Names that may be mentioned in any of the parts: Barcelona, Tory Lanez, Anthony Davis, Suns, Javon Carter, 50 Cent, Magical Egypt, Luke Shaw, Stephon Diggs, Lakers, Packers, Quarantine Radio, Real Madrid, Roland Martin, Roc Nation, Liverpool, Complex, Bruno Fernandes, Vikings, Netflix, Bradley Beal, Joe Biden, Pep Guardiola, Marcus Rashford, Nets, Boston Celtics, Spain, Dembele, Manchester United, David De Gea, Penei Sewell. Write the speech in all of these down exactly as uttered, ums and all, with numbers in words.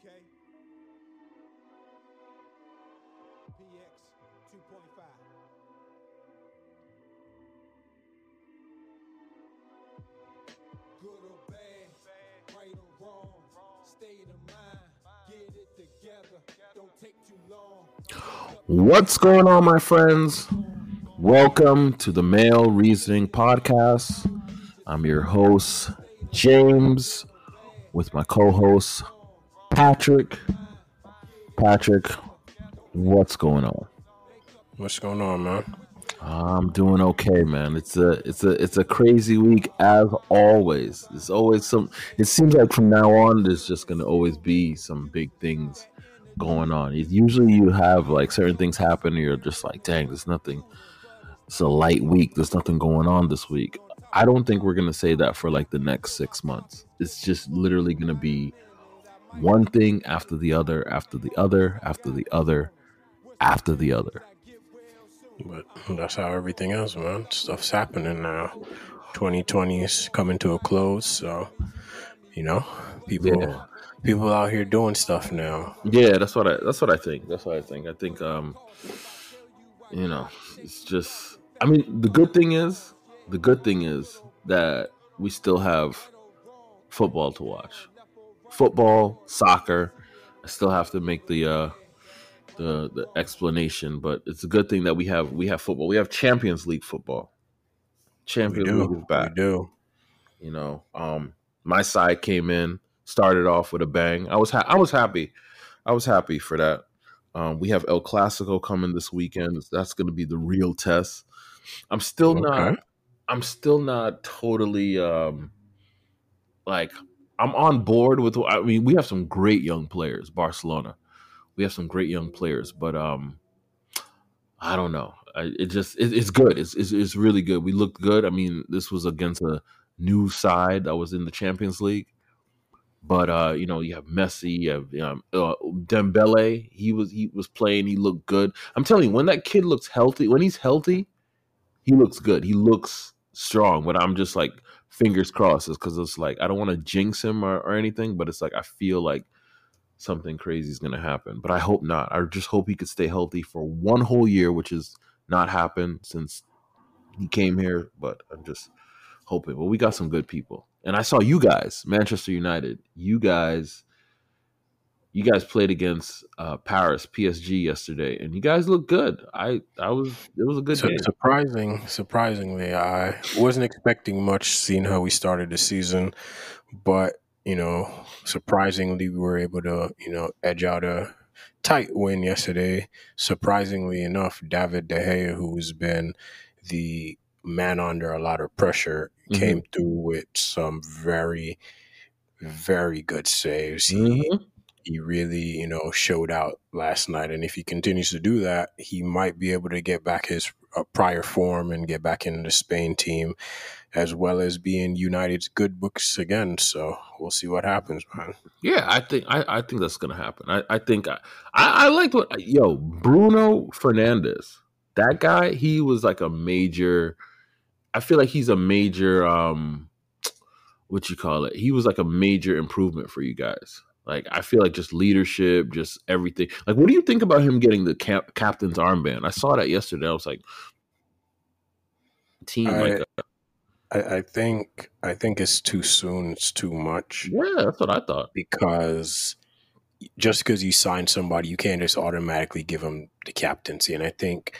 okay? P X two point five. Good or bad, bad, right or wrong, wrong. Stay in the mind, get it together, don't take too long. What's going on, my friends? Welcome to the Mael Reasoning Podcast. I'm your host, James, with my co-host, Patrick. Patrick, what's going on? What's going on, man? I'm doing okay, man. It's a it's a it's a crazy week as always. There's always some. It seems like from now on, there's just gonna always be some big things going on. Usually, you have like certain things happen, and you're just like, dang, there's nothing. It's a light week. There's nothing going on this week. I don't think we're gonna say that for like the next six months. It's just literally gonna be one thing after the other, after the other, after the other, after the other. But that's how everything else, man. Stuff's happening now. twenty twenty is coming to a close, so you know, people, yeah. people out here doing stuff now. Yeah, that's what I. That's what I think. That's what I think. I think, um, you know, it's just. I mean, the good thing is, the good thing is that we still have football to watch. Football, soccer. I still have to make the. Uh, The, the explanation, but it's a good thing that we have we have football. We have Champions League football. Champions League is back. We do. You know, um, my side came in, started off with a bang. I was ha- I was happy. I was happy for that. Um, we have El Clasico coming this weekend. That's going to be the real test. I'm still okay. not. I'm still not totally um, like I'm on board with. I mean, we have some great young players. Barcelona. We have some great young players, but um, I don't know. I, it just it, it's good. It's, it's it's really good. We looked good. I mean, this was against a new side that was in the Champions League, but uh, you know, you have Messi, you have um, uh, Dembele. He was he was playing. He looked good. I'm telling you, when that kid looks healthy, when he's healthy, he looks good. He looks strong. But I'm just like fingers crossed, because it's like I don't want to jinx him or, or anything, but it's like I feel like. Something crazy is going to happen, but I hope not. I just hope he could stay healthy for one whole year, which has not happened since he came here, but I'm just hoping. Well, we got some good people. And I saw you guys, Manchester United, you guys, you guys played against uh, Paris P S G yesterday, and you guys looked good. I, I was, it was a good so, game. Surprising, surprisingly, I wasn't expecting much seeing how we started the season, but you know, surprisingly, we were able to, you know, edge out a tight win yesterday. Surprisingly enough, David De Gea, who's been the man under a lot of pressure, mm-hmm. came through with some very, very good saves. Mm-hmm. He, he really, you know, showed out last night. And if he continues to do that, he might be able to get back his uh, prior form and get back into the Spain team, as well as being United's good books again. So we'll see what happens, man. Yeah, I think I, I think that's going to happen. I, I think I, I, I liked what, yo, Bruno Fernandes, that guy, he was like a major, I feel like he's a major, um, what you call it? He was like a major improvement for you guys. Like, I feel like just leadership, just everything. Like, what do you think about him getting the cap, captain's armband? I saw that yesterday. I was like, team I, like a, I think I think it's too soon. It's too much. Yeah, that's what I thought. Because just because you sign somebody, you can't just automatically give them the captaincy. And I think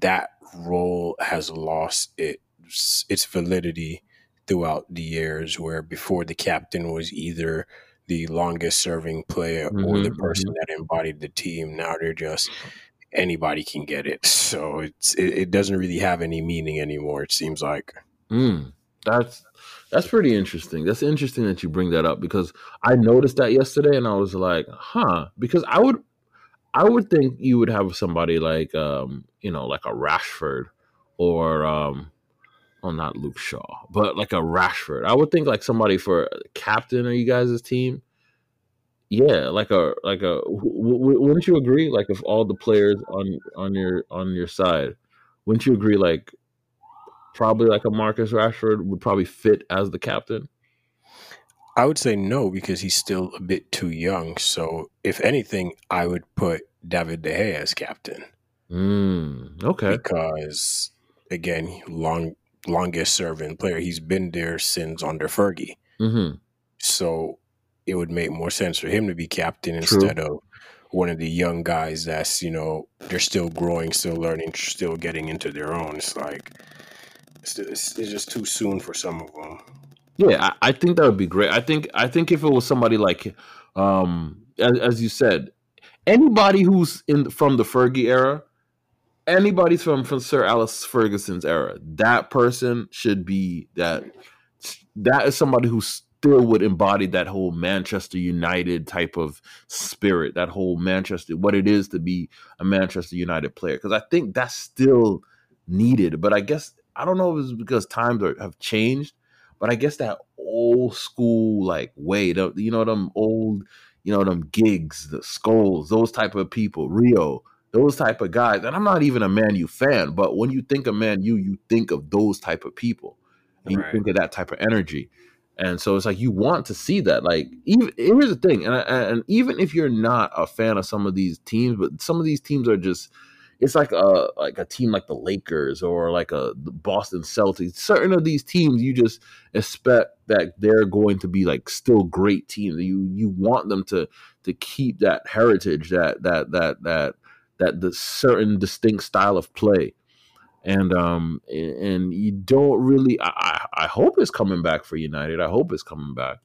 that role has lost its, its validity throughout the years, where before the captain was either the longest serving player mm-hmm. or the person mm-hmm. that embodied the team. Now they're just... anybody can get it. So it's, it, it doesn't really have any meaning anymore, it seems like. Mm, that's that's pretty interesting. That's interesting that you bring that up, because I noticed that yesterday and I was like, huh, because I would I would think you would have somebody like, um, you know, like a Rashford or, um, well, not Luke Shaw, but like a Rashford. I would think like somebody for captain of you guys' team. Yeah, like a like a. W- w- wouldn't you agree? Like, if all the players on on your on your side, wouldn't you agree? Like, probably like a Marcus Rashford would probably fit as the captain. I would say no, because he's still a bit too young. So if anything, I would put David De Gea as captain. Mm, okay. Because, again, long longest serving player. He's been there since under Fergie. Mm-hmm. So it would make more sense for him to be captain instead True. Of one of the young guys that's, you know, they're still growing, still learning, still getting into their own. It's like, it's, it's, it's just too soon for some of them. Yeah, I, I think that would be great. I think I think if it was somebody like, um, as, as you said, anybody who's in from the Fergie era, anybody from, from Sir Alex Ferguson's era, that person should be that. That is somebody who still would embody that whole Manchester United type of spirit, that whole Manchester, what it is to be a Manchester United player. Because I think that's still needed. But I guess, I don't know if it's because times are, have changed. But I guess that old school, like, way, the, you know, them old, you know, them gigs, the Skulls, those type of people, Rio, those type of guys. And I'm not even a Man U fan, but when you think of Man U, you think of those type of people. And right. You think of that type of energy. And so it's like you want to see that. Like, even, here's the thing, and, I, and even if you're not a fan of some of these teams, but some of these teams are just – it's like a like a team like the Lakers or like a the Boston Celtics. Certain of these teams, you just expect that they're going to be like still great teams. You you want them to to keep that heritage, that that that that that the certain distinct style of play, and um and you don't really. I I hope it's coming back for United. I hope it's coming back.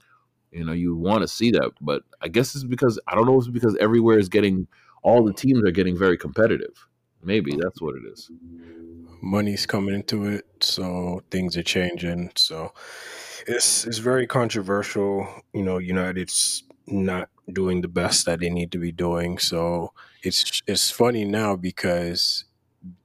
You know, you want to see that, but I guess it's because I don't know. If it's because everywhere is getting all the teams are getting very competitive. Maybe that's what it is. Money's coming into it, so things are changing. So it's it's very controversial. You know, United's not doing the best that they need to be doing. So it's it's funny now because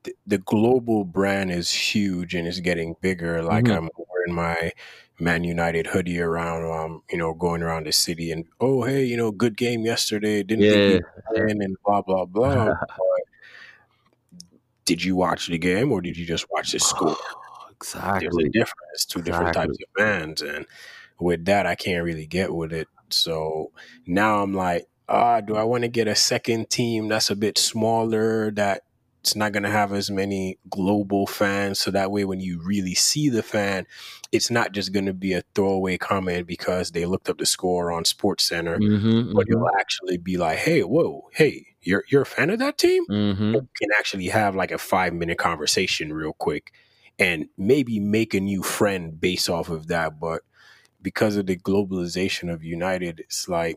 th- the global brand is huge and it's getting bigger. Like, mm-hmm. I'm wearing my Man United hoodie around, um, you know, going around the city and, oh, hey, you know, good game yesterday. Didn't yeah. win and blah, blah, blah. Did you watch the game or did you just watch the score? Oh, exactly. There's a difference, two exactly. different types of fans. And with that, I can't really get with it. So now I'm like, ah, do I want to get a second team that's a bit smaller, that's not going to have as many global fans? So that way, when you really see the fan, it's not just going to be a throwaway comment because they looked up the score on SportsCenter, mm-hmm, but mm-hmm. it'll actually be like, hey, whoa, hey. You're you're a fan of that team? Mm-hmm. You can actually have like a five minute conversation real quick and maybe make a new friend based off of that. But because of the globalization of United, it's like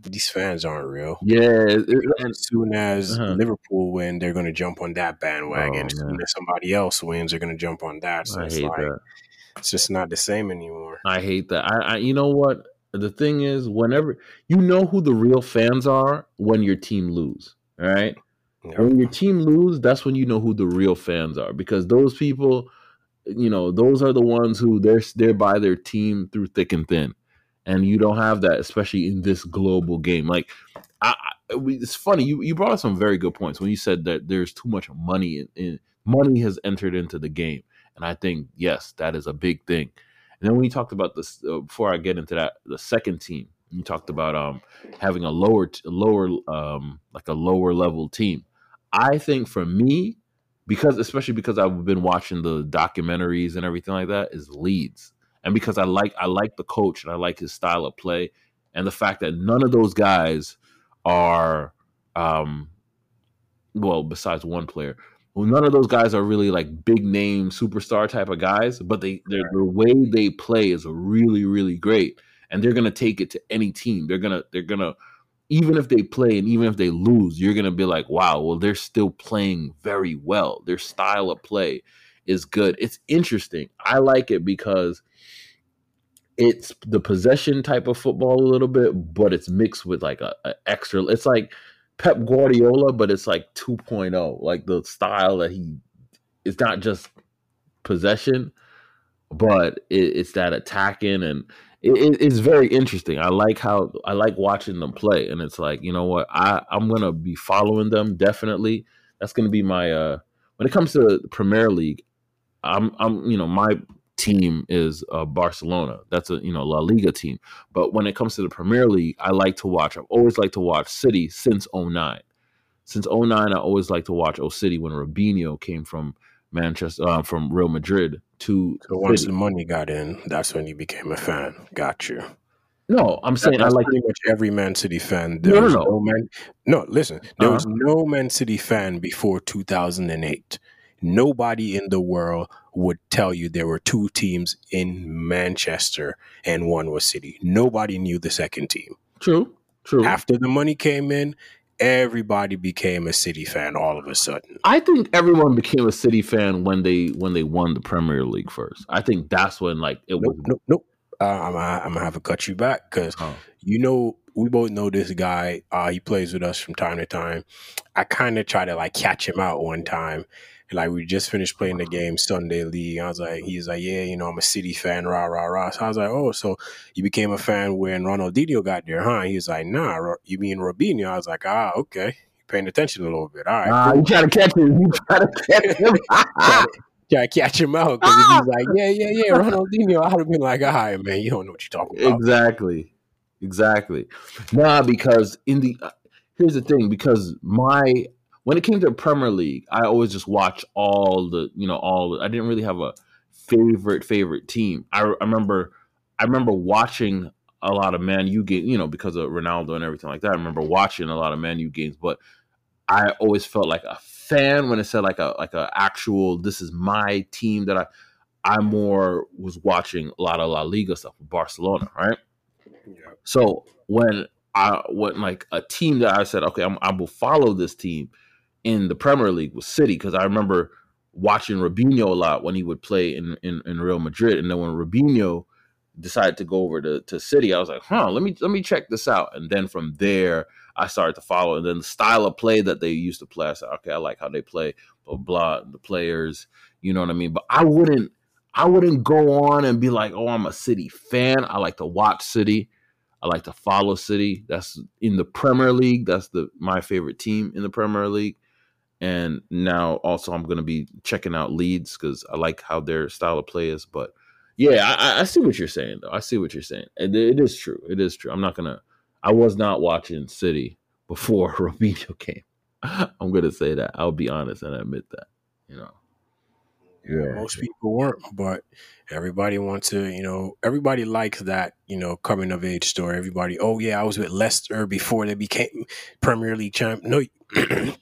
these fans aren't real. Yeah. It, and as soon as uh-huh. Liverpool win, they're going to jump on that bandwagon. Oh, as soon as somebody else wins, they're going to jump on that. So I it's hate like, that. It's just not the same anymore. I hate that. I, I you know what? The thing is, whenever you know who the real fans are when your team lose, all right? Yeah. When your team lose, that's when you know who the real fans are, because those people, you know, those are the ones who they're they're by their team through thick and thin, and you don't have that, especially in this global game. Like, I, I, it's funny you you brought up some very good points when you said that there's too much money in, in money has entered into the game, and I think yes, that is a big thing. And then when you talked about this, uh, before I get into that, the second team, you talked about um, having a lower, t- lower, um, like a lower level team. I think for me, because especially because I've been watching the documentaries and everything like that, is Leeds, and because I like I like the coach and I like his style of play, and the fact that none of those guys are, um, well, besides one player. Well, none of those guys are really like big name superstar type of guys, but they the way they play is really, really great, and they're gonna take it to any team. They're gonna they're gonna even if they play and even if they lose, you're gonna be like, wow, well they're still playing very well. Their style of play is good. It's interesting. I like it because it's the possession type of football a little bit, but it's mixed with like a, a extra. It's like Pep Guardiola, but it's like two point oh, like the style that he, it's not just possession, but it, it's that attacking, and it, it's very interesting. I like how, I like watching them play, and it's like, you know what, I, I'm going to be following them, definitely. That's going to be my, uh, when it comes to the Premier League, I'm, I'm, you know, my team is uh, Barcelona. That's a, you know, La Liga team. But when it comes to the Premier League, I like to watch. I've always liked to watch City since oh nine. Since oh nine, I always like to watch O City when Robinho came from Manchester, uh, from Real Madrid to. So once City. The money got in, that's when you became a fan. Got you. No, I'm saying that's I like pretty much every Man City fan. There no, was no, no. no, Man, no, listen, there uh-huh. was no Man City fan before two thousand eight. Nobody in the world would tell you there were two teams in Manchester and one was City. Nobody knew the second team. True, true. After the money came in, everybody became a City fan all of a sudden. I think everyone became a City fan when they when they won the Premier League first. I think that's when like it nope, was. Nope, nope. Uh, I'm, I'm gonna have to cut you back because oh. you know we both know this guy. Uh, he plays with us from time to time. I kind of try to like catch him out one time. Like we just finished playing the game Sunday League. I was like, he's like, yeah, you know, I'm a City fan, rah rah rah. So I was like, oh, so you became a fan when Ronaldinho got there, huh? He was like, nah, you mean Robinho? I was like, ah, okay, you're paying attention a little bit. All right, uh, cool. You trying to catch him? You trying to catch him? try, to, try to catch him out because he's like, yeah, yeah, yeah, Ronaldinho. I would have been like, all right, man, you don't know what you're talking about. Exactly, exactly. Nah, because in the uh, here's the thing, because my. When it came to the Premier League, I always just watched all the, you know, all the, I didn't really have a favorite, favorite team. I, I remember I remember watching a lot of Man U games, you know, because of Ronaldo and everything like that. I remember watching a lot of Man U games, but I always felt like a fan when it said like a like a actual, this is my team that I, I more was watching a lot of La Liga stuff with Barcelona, right? Yeah. So when I when like a team that I said, okay, I'm, I will follow this team in the Premier League was City, because I remember watching Robinho a lot when he would play in, in, in Real Madrid. And then when Robinho decided to go over to, to City, I was like, huh, let me let me check this out. And then from there, I started to follow. And then the style of play that they used to play, I said, okay, I like how they play, blah, blah, the players, you know what I mean? But I wouldn't, I wouldn't go on and be like, oh, I'm a City fan. I like to watch City. I like to follow City. That's in the Premier League. That's the my favorite team in the Premier League. And now also I'm going to be checking out Leeds because I like how their style of play is. But, yeah, I, I see what you're saying, though. I see what you're saying. It, it is true. It is true. I'm not going to – I was not watching City before Robinho came. I'm going to say that. I'll be honest and admit that, you know. Yeah. Most people weren't, but everybody wants to, you know, everybody likes that, you know, coming of age story. Everybody, oh, yeah, I was with Leicester before they became Premier League champ. No, Yeah.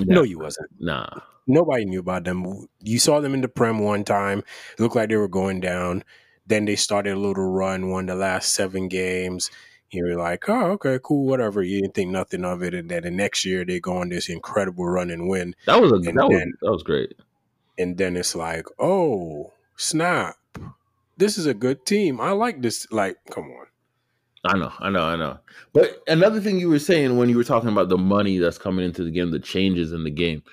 No, you wasn't. Nah. Nobody knew about them. You saw them in the Prem one time. It looked like they were going down. Then they started a little run, won the last seven games. You were like, oh, okay, cool, whatever. You didn't think nothing of it. And then the next year they go on this incredible run and win. That was a, that, then, was, that was great. And then it's like, oh, snap. This is a good team. I like this. Like, come on. I know, I know, I know. But another thing you were saying when you were talking about the money that's coming into the game, the changes in the game.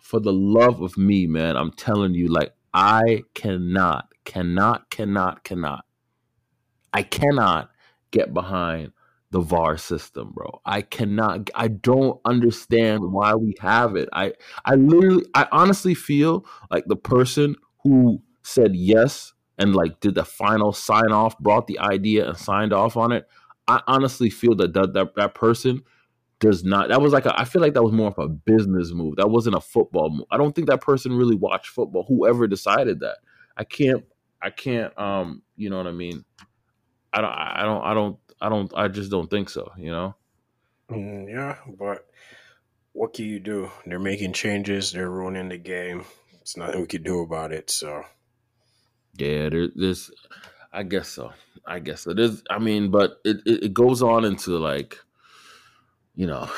For the love of me, man, I'm telling you, like, I cannot, cannot, cannot, cannot. I cannot get behind the V A R system, bro. I cannot. I don't understand why we have it. I, I literally, I honestly feel like the person who said yes and like did the final sign off, brought the idea and signed off on it. I honestly feel that that, that, that person does not. That was like a, I feel like that was more of a business move. That wasn't a football move. I don't think that person really watched football. Whoever decided that, I can't. I can't. Um, you know what I mean? I don't. I don't. I don't. I don't. I just don't think so. You know? Mm, yeah, but what can you do? They're making changes. They're ruining the game. It's nothing we can do about it. So. Yeah, there, there's, I guess so. I guess so. There's, I mean, but it, it, it goes on into like, you know,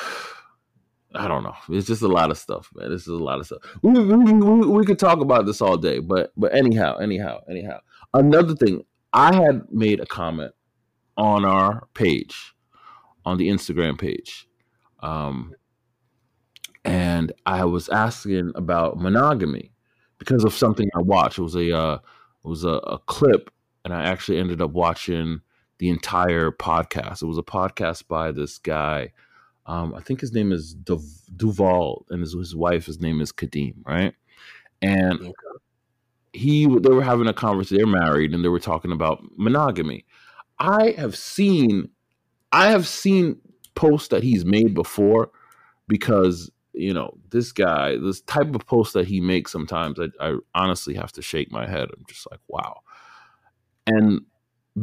I don't know. It's just a lot of stuff, man. This is a lot of stuff. We, we, we, we could talk about this all day, but but anyhow, anyhow, anyhow. Another thing, I had made a comment on our page, on the Instagram page, um, and I was asking about monogamy because of something I watched. It was a uh, It was a, a clip, and I actually ended up watching the entire podcast. It was a podcast by this guy. Um, I think his name is Duv- Duval, and his, his wife, his name is Kadeem, right? And he they were having a conversation. They're married, and they were talking about monogamy. I have seen, I have seen posts that he's made before, because you know this guy, this type of post that he makes sometimes, I, I honestly have to shake my head. I'm just like, wow. And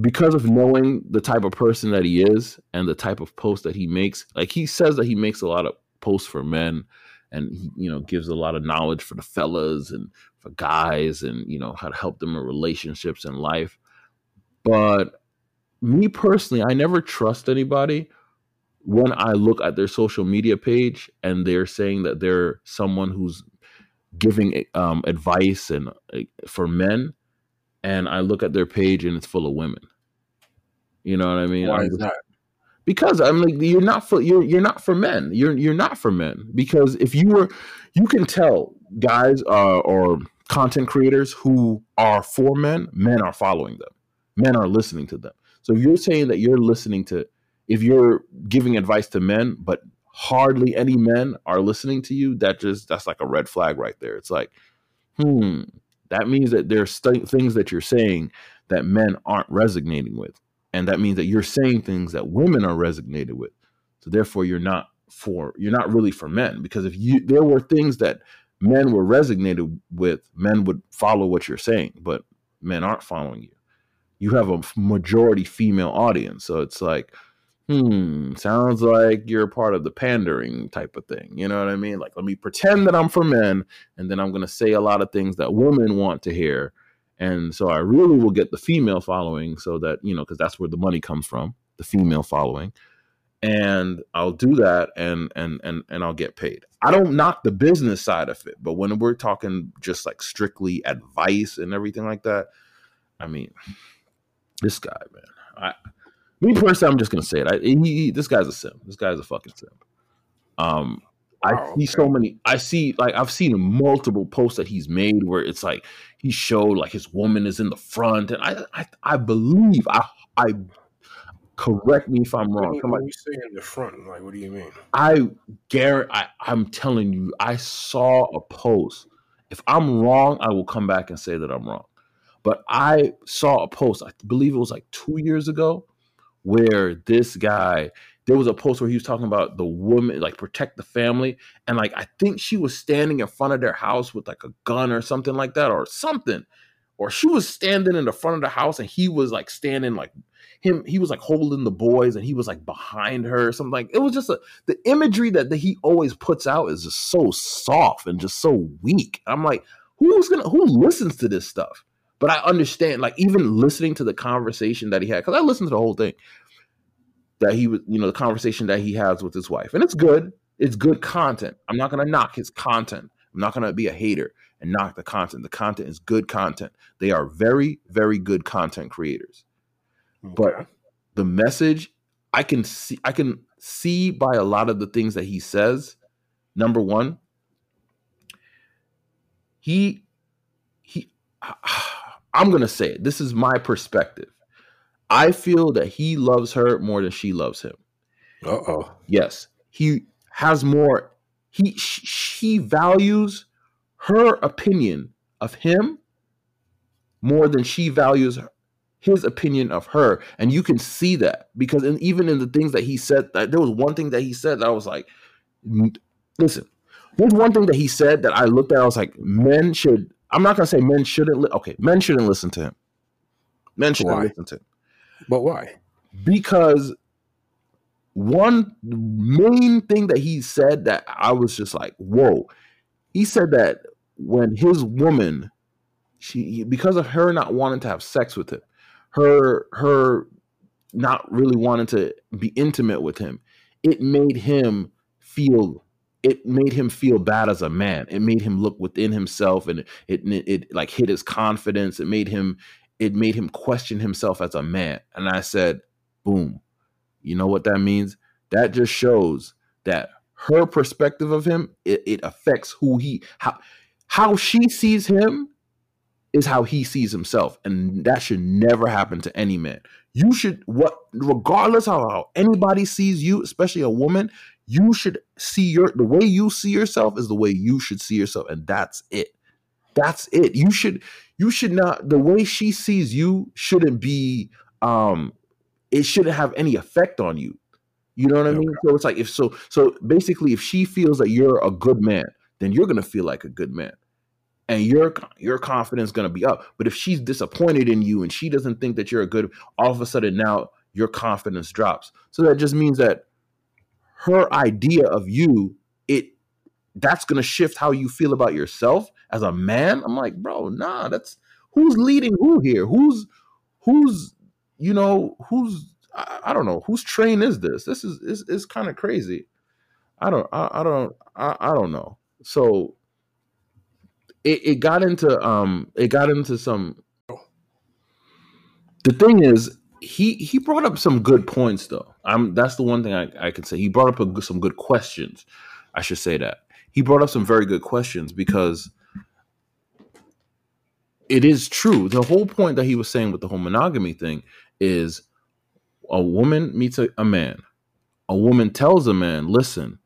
because of knowing the type of person that he is and the type of post that he makes, like he says that he makes a lot of posts for men, and he, you know, gives a lot of knowledge for the fellas and for guys, and you know how to help them in relationships and life. But me personally, I never trust anybody when I look at their social media page and they're saying that they're someone who's giving um, advice and uh, for men, and I look at their page and it's full of women. You know what I mean? Why is that? Because I'm like, you're not for you're you're not for men. You're you're not for men. Because if you were, you can tell guys uh, or content creators who are for men. Men are following them. Men are listening to them. So if you're saying that you're listening to, if you're giving advice to men, but hardly any men are listening to you, that just that's like a red flag right there. It's like, hmm. That means that there's st- things that you're saying that men aren't resonating with. And that means that you're saying things that women are resonated with. So therefore you're not for, you're not really for men, because if you, there were things that men were resonated with, men would follow what you're saying, but men aren't following you. You have a majority female audience. So it's like, hmm, sounds like you're part of the pandering type of thing. You know what I mean? Like, let me pretend that I'm for men, and then I'm going to say a lot of things that women want to hear. And so I really will get the female following, so that, you know, because that's where the money comes from, the female following. And I'll do that and and and and I'll get paid. I don't knock the business side of it, but when we're talking just like strictly advice and everything like that, I mean, this guy, man, I me personally, I'm just going to say it. I, he, this guy's a simp. This guy's a fucking simp. Um, I oh, see okay. so many, I see, like, I've seen multiple posts that he's made where it's like, he showed, like, his woman is in the front. And I I, I believe, I, I, correct me if I'm wrong. What, what are you saying in the front? Like, what do you mean? I, Garrett, I, I'm telling you, I saw a post. If I'm wrong, I will come back and say that I'm wrong. But I saw a post, I believe it was like two years ago, where this guy, there was a post where he was talking about the woman, like, protect the family. And like, I think she was standing in front of their house with like a gun or something like that, or something, or she was standing in the front of the house, and he was like standing like him. He was like holding the boys, and he was like behind her or something. Like, it was just a, the imagery that, that he always puts out is just so soft and just so weak. I'm like, who's going to, who listens to this stuff? But I understand, like, even listening to the conversation that he had, because I listened to the whole thing, that he was, you know, the conversation that he has with his wife. And it's good. It's good content. I'm not going to knock his content. I'm not going to be a hater and knock the content. The content is good content. They are very, very good content creators. Okay. But the message, I can see, I can see by a lot of the things that he says. Number one, he, he, uh, I'm going to say it. This is my perspective. I feel that he loves her more than she loves him. Uh-oh. Yes. He has more. He She values her opinion of him more than she values his opinion of her. And you can see that, because in, even in the things that he said, that there was one thing that he said that I was like, listen, there's one thing that he said that I looked at. I was like, men should. I'm not going to say men shouldn't. Li- okay, men shouldn't listen to him. Men shouldn't why? listen to him. But why? Because one main thing that he said that I was just like, whoa. He said that when his woman, she because of her not wanting to have sex with him, her her not really wanting to be intimate with him, it made him feel It made him feel bad as a man. It made him look within himself, and it, it it like hit his confidence. It made him it made him question himself as a man. And I said, boom. You know what that means? That just shows that her perspective of him, it, it affects who he how how she sees him is how he sees himself. And that should never happen to any man. You should what regardless of how anybody sees you, especially a woman, you should see your, the way you see yourself is the way you should see yourself. And that's it. That's it. You should, you should not, the way she sees you shouldn't be, um, it shouldn't have any effect on you. You know what I mean? So it's like, if so, so basically if she feels that you're a good man, then you're going to feel like a good man. And your your confidence is going to be up. But if she's disappointed in you and she doesn't think that you're a good, all of a sudden now your confidence drops. So that just means that her idea of you, it that's going to shift how you feel about yourself as a man. I'm like, bro, nah, that's who's leading who here? Who's, who's, you know, who's, I, I don't know, whose train is this? This is, it's, it's kind of crazy. I don't, I, I don't, I, I don't know. So, It, it got into um it got into some the thing is he he brought up some good points though. I'm that's the one thing I, I can say. He brought up a, some good questions. I should say that. He brought up some very good questions because it is true. The whole point that he was saying with the whole monogamy thing is a woman meets a, a man. A woman tells a man, listen,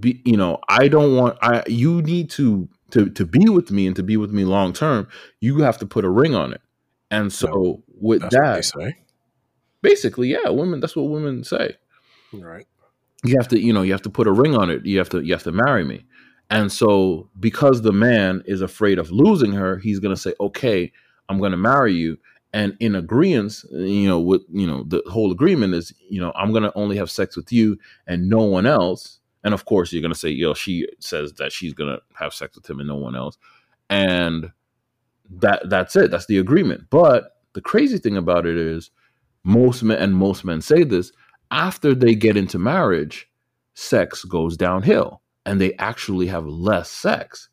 Be, you know, I don't want, I, you need to, to, to be with me and to be with me long-term, you have to put a ring on it. And so with that's that, say. basically, yeah, women, that's what women say. Right. You have to, you know, you have to put a ring on it. You have to, you have to marry me. And so because the man is afraid of losing her, he's going to say, okay, I'm going to marry you. And in agreement, you know, with, you know, the whole agreement is, you know, I'm going to only have sex with you and no one else. And of course, you're going to say, yo, she says that she's going to have sex with him and no one else. And that that's it. That's the agreement. But the crazy thing about it is most men, and most men say this, after they get into marriage, sex goes downhill and they actually have less sex.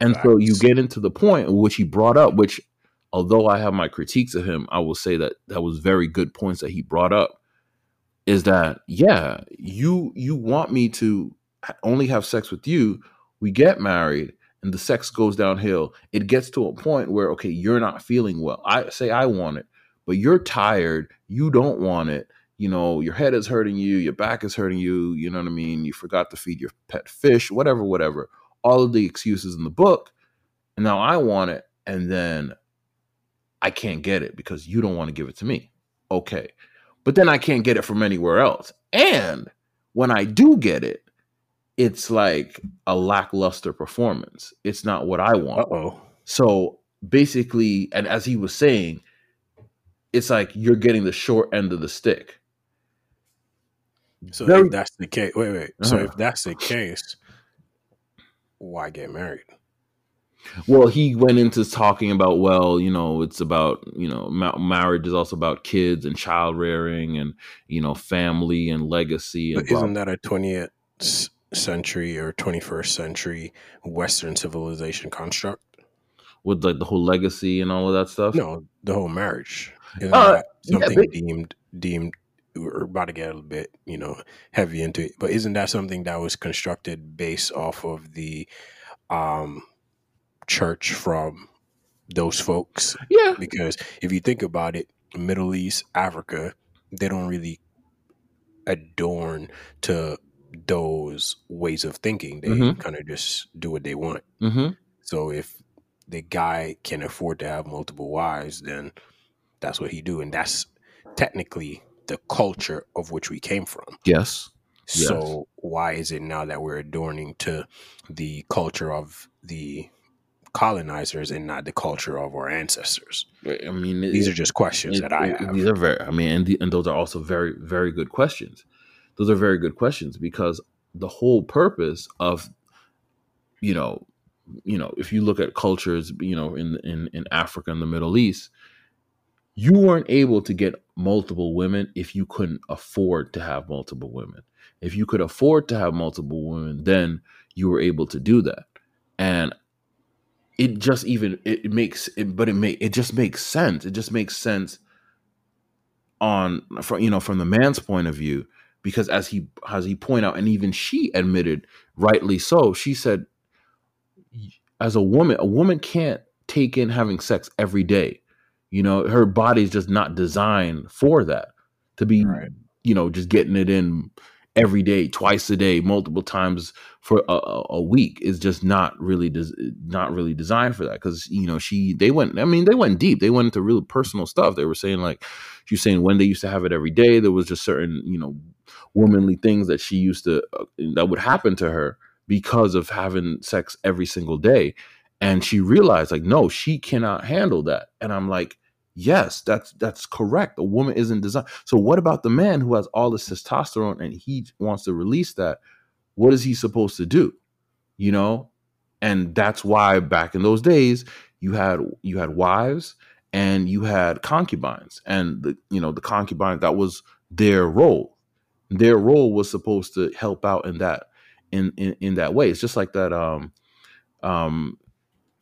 And that's... so you get into the point which he brought up, which although I have my critiques of him, I will say that that was very good points that he brought up. Is that, yeah, you you want me to only have sex with you, we get married, and the sex goes downhill. It gets to a point where, okay, you're not feeling well. I say I want it, but you're tired, you don't want it, you know, your head is hurting you, your back is hurting you, you know what I mean, you forgot to feed your pet fish, whatever, whatever. All of the excuses in the book, and now I want it, and then I can't get it because you don't want to give it to me. Okay. But then I can't get it from anywhere else. And when I do get it, it's like a lackluster performance. It's not what I want. Uh-oh. So basically, and as he was saying, it's like you're getting the short end of the stick. So Very- if that's the case, wait, wait. So uh-huh. if that's the case, why get married? Well, he went into talking about, well, you know, it's about, you know, ma- marriage is also about kids and child rearing and, you know, family and legacy. And but isn't that a twentieth century or twenty-first century Western civilization construct? With like the whole legacy and all of that stuff? No, the whole marriage. Isn't uh, that something yeah, but- deemed, deemed, we're about to get a little bit, you know, heavy into it. But isn't that something that was constructed based off of the, um, church from those folks? Yeah. Because if you think about it, Middle East, Africa, they don't really adorn to those ways of thinking. They mm-hmm. kind of just do what they want. Mm-hmm. So if the guy can afford to have multiple wives, then that's what he do. And that's technically the culture of which we came from. Yes. So yes. Why is it now that we're adorning to the culture of the colonizers and not the culture of our ancestors? I mean, it, these are just questions it, that I it, have. These are very, I mean, and, the, and those are also very, very good questions. Those are very good questions because the whole purpose of, you know, you know, if you look at cultures, you know, in in, in Africa and the Middle East, you weren't able to get multiple women if you couldn't afford to have multiple women. If you could afford to have multiple women, then you were able to do that. And It just even it makes it, but it make it just makes sense. It just makes sense on from you know from the man's point of view because as he as he pointed out, and even she admitted, rightly so, she said, as a woman, a woman can't take in having sex every day. You know, her body's just not designed for that to be, right. you know, just getting it in every day, twice a day, multiple times for a, a week is just not really des- not really designed for that. Because, you know, she they went I mean, they went deep. They went into real personal stuff. They were saying, like, she was saying when they used to have it every day, there was just certain, you know, womanly things that she used to uh, that would happen to her because of having sex every single day. And she realized, like, no, she cannot handle that. And I'm like, yes, that's that's correct. A woman isn't designed. So what about the man who has all this testosterone and he wants to release that? What is he supposed to do? You know? And that's why back in those days, you had you had wives and you had concubines. And the, you know, the concubine, that was their role. Their role was supposed to help out in that in in, in that way. It's just like that um um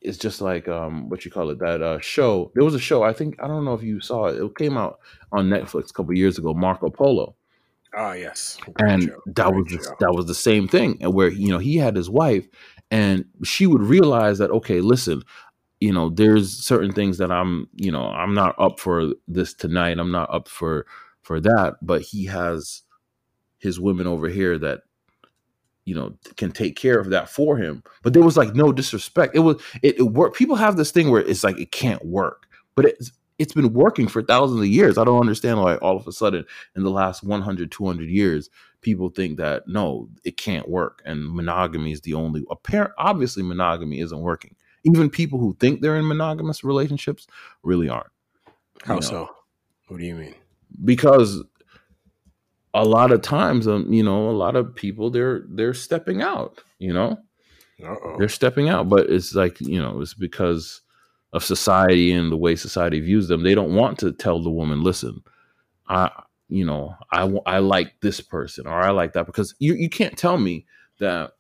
It's just like, um, what you call it, that uh, show. There was a show, I think, I don't know if you saw it. It came out on Netflix a couple of years ago, Marco Polo. Ah, yes. Great and show. that Great was the, that was the same thing where, you know, he had his wife and she would realize that, okay, listen, you know, there's certain things that I'm, you know, I'm not up for this tonight. I'm not up for, for that. But he has his women over here that, you know, can take care of that for him. But there was like no disrespect. It was it, it worked. People have this thing where it's like it can't work, but it's it's been working for thousands of years. I don't understand why all of a sudden in the last one hundred, two hundred years, people think that no, it can't work, and monogamy is the only apparent. Obviously, monogamy isn't working. Even people who think they're in monogamous relationships really aren't. How you know? So? What do you mean? Because a lot of times, um, you know, a lot of people, they're they're stepping out, you know, Uh-oh. they're stepping out. But it's like, you know, it's because of society and the way society views them. They don't want to tell the woman, listen, I, you know, I, I like this person or I like that, because you, you can't tell me that.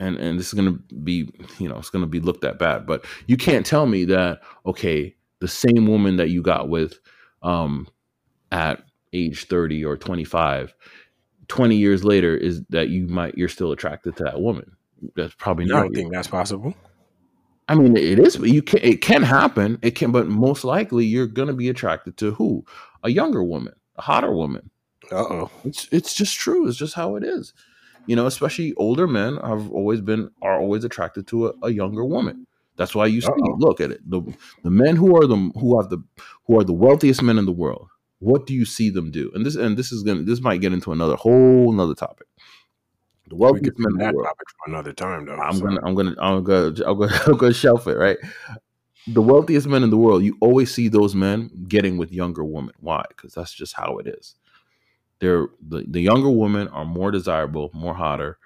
And, and this is going to be, you know, it's going to be looked at bad, but you can't tell me that, okay, the same woman that you got with um, at age thirty or twenty-five, twenty years later is that you might, you're still attracted to that woman. That's probably not. You don't think that's possible? I mean, it is, but you can, it can happen. It can, but most likely you're going to be attracted to who? A younger woman, a hotter woman. Uh-oh. It's, it's just true. It's just how it is. You know, especially older men have always been, are always attracted to a, a younger woman. That's why you see, look at it. The, the men who are the, who have the, who are the wealthiest men in the world, what do you see them do? And this and this is gonna this might get into another whole another topic. The wealthiest men in the world. Topic for another time, though. I'm so. gonna I'm gonna I'm gonna I'm gonna, I'm gonna shelf it, right? The wealthiest men in the world, you always see those men getting with younger women. Why? Because that's just how it is. They're the, the younger women are more desirable, more hotter,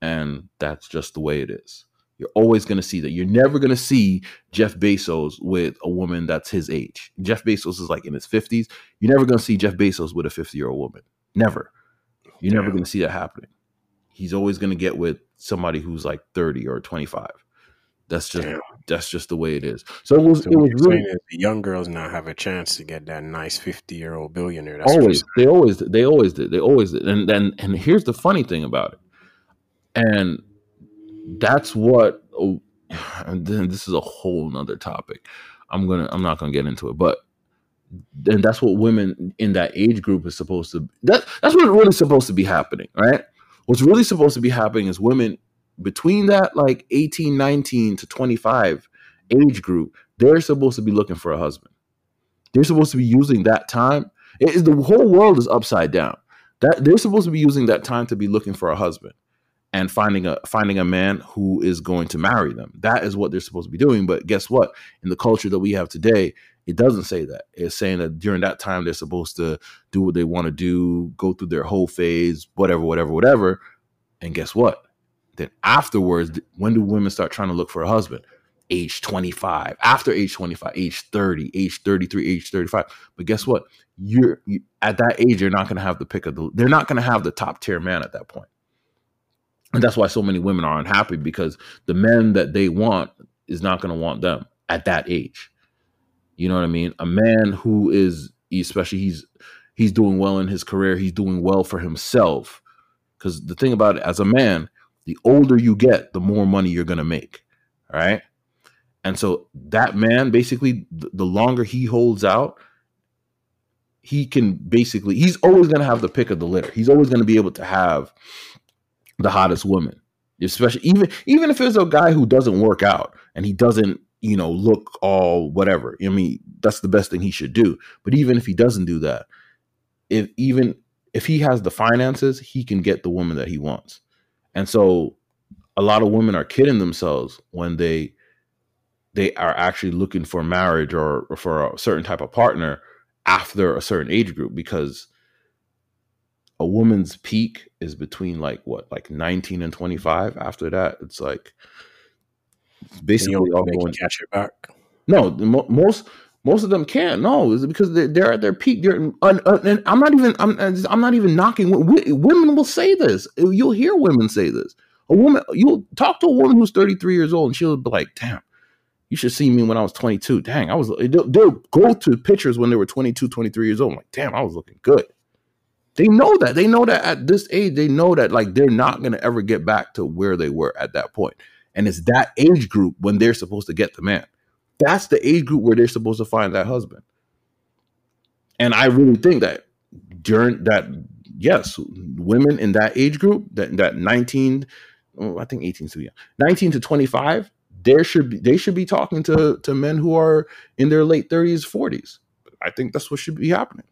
and that's just the way it is. You're always going to see that. You're never going to see Jeff Bezos with a woman that's his age. Jeff Bezos is like in his fifties. You're never going to see Jeff Bezos with a fifty-year-old woman. Never. You're Damn. never going to see that happening. He's always going to get with somebody who's like thirty or twenty-five. That's just Damn. that's just the way it is. So it was, so it was really is the young girls now have a chance to get that nice fifty-year-old billionaire. That's always they always they always did they always did. And then and, and here's the funny thing about it. And that's what, oh, and then this is a whole nother topic. I'm gonna, I'm not gonna get into it, but then that's what women in that age group is supposed to. That that's what's really supposed to be happening, right? What's really supposed to be happening is women between that like eighteen, nineteen to twenty-five age group, they're supposed to be looking for a husband. They're supposed to be using that time. It is the whole world is upside down. That they're supposed to be using that time to be looking for a husband. And finding a finding a man who is going to marry them. That is what they're supposed to be doing. But guess what? In the culture that we have today, it doesn't say that. It's saying that during that time, they're supposed to do what they want to do, go through their whole phase, whatever, whatever, whatever. And guess what? Then afterwards, when do women start trying to look for a husband? Age twenty-five, after age twenty-five, age thirty, age thirty-three, age thirty-five. But guess what? You're you, at that age, you're not going to have the pick of the, they're not going to have the top tier man at that point. And that's why so many women are unhappy, because the men that they want is not going to want them at that age. You know what I mean? A man who is, especially he's he's doing well in his career, he's doing well for himself. Because the thing about it, as a man, the older you get, the more money you're going to make. All right. And so that man, basically, the, the longer he holds out, he can basically, he's always going to have the pick of the litter. He's always going to be able to have the hottest woman, especially even, even if it's a guy who doesn't work out and he doesn't, you know, look all whatever. I mean, that's the best thing he should do. But even if he doesn't do that, if even if he has the finances, he can get the woman that he wants. And so a lot of women are kidding themselves when they they are actually looking for marriage or, or for a certain type of partner after a certain age group, because a woman's peak is between like what, like nineteen and twenty-five. After that, it's like it's basically all going cash it back. No, the mo- most most of them can't. No, is because they're, they're at their peak. They're uh, uh, and I'm not even I'm I'm not even knocking. Women will say this. You'll hear women say this. A woman, you'll talk to a woman who's thirty-three years old, and she'll be like, "Damn, you should see me when I was twenty-two. Dang, I was." They'll, they'll go to pictures when they were twenty-two, twenty-three years old. I'm like, damn, I was looking good. They know that. They know that at this age, they know that like they're not going to ever get back to where they were at that point. And it's that age group when they're supposed to get the man. That's the age group where they're supposed to find that husband. And I really think that during that, yes, women in that age group, that that nineteen, oh, I think eighteen to yeah, nineteen to twenty-five, there should be they should be talking to to men who are in their late thirties, forties. I think that's what should be happening.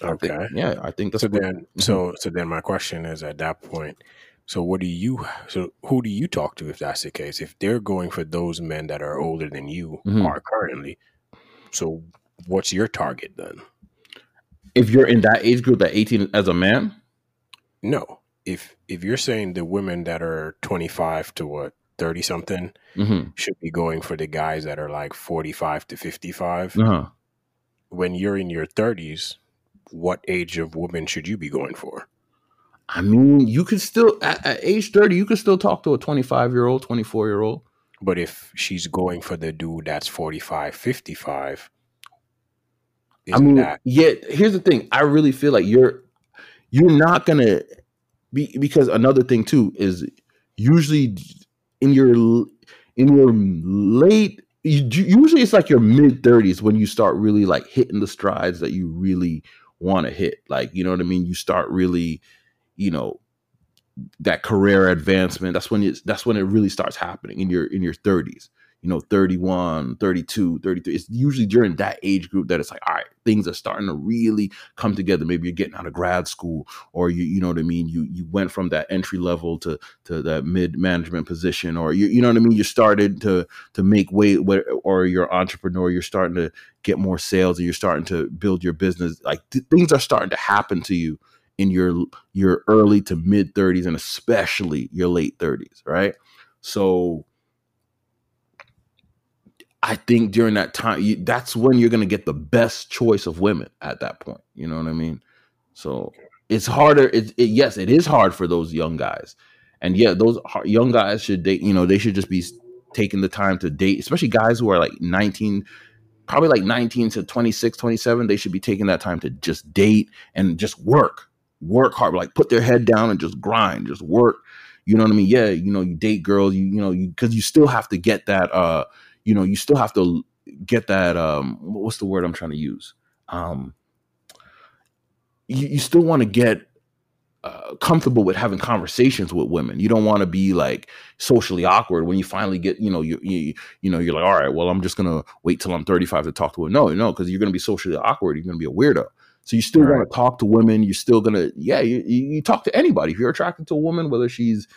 Okay. I think, yeah, I think that's so. What, then, mm-hmm. so so then my question is at that point. So what do you? So who do you talk to if that's the case? If they're going for those men that are older than you mm-hmm. are currently, so what's your target then? If you're in that age group, that eighteen as a man? No. If if you're saying the women that are twenty-five to what, thirty something mm-hmm. should be going for the guys that are like forty-five to fifty-five. Uh-huh. When you're in your thirties, what age of woman should you be going for? I mean, you could still, at, at age thirty, you could still talk to a twenty-five-year-old, twenty-four-year-old. But if she's going for the dude that's forty-five, fifty-five, isn't I mean, that... yeah, here's the thing. I really feel like you're, you're not going to be, because another thing too is usually in your, in your late, usually it's like your mid-thirties when you start really like hitting the strides that you really want to hit. Like, you know what I mean? You start really... you know, that career advancement, that's when it's, that's when it really starts happening in your, in your thirties, you know, thirty-one, thirty-two, thirty-three. It's usually during that age group that it's like, all right, things are starting to really come together. Maybe you're getting out of grad school or you, you know what I mean? You, you went from that entry level to, to that mid management position, or you, you know what I mean? You started to, to make way, or you're an entrepreneur, you're starting to get more sales and you're starting to build your business. Like th- things are starting to happen to you in your your early to mid thirties and especially your late thirties, right? So I think during that time, you, that's when you're going to get the best choice of women at that point. You know what I mean? So it's harder. It, it, yes, it is hard for those young guys. And yeah, those young guys should date, you know, they should just be taking the time to date, especially guys who are like nineteen, probably like nineteen to twenty-six, twenty-seven. They should be taking that time to just date and just work. Work hard, like put their head down and just grind, just work. You know what I mean? Yeah, you know, you date girls, you you know, you because you still have to get that, uh, you know, you still have to get that. Um, what's the word I'm trying to use? Um, you, you still want to get uh, comfortable with having conversations with women. You don't want to be like socially awkward when you finally get, you know, you you you know, you're like, all right, well, I'm just gonna wait till I'm thirty-five to talk to her. No, no, because you're gonna be socially awkward. You're gonna be a weirdo. So you still want to talk to women. You're still going to, yeah, you, you talk to anybody. If you're attracted to a woman, whether she's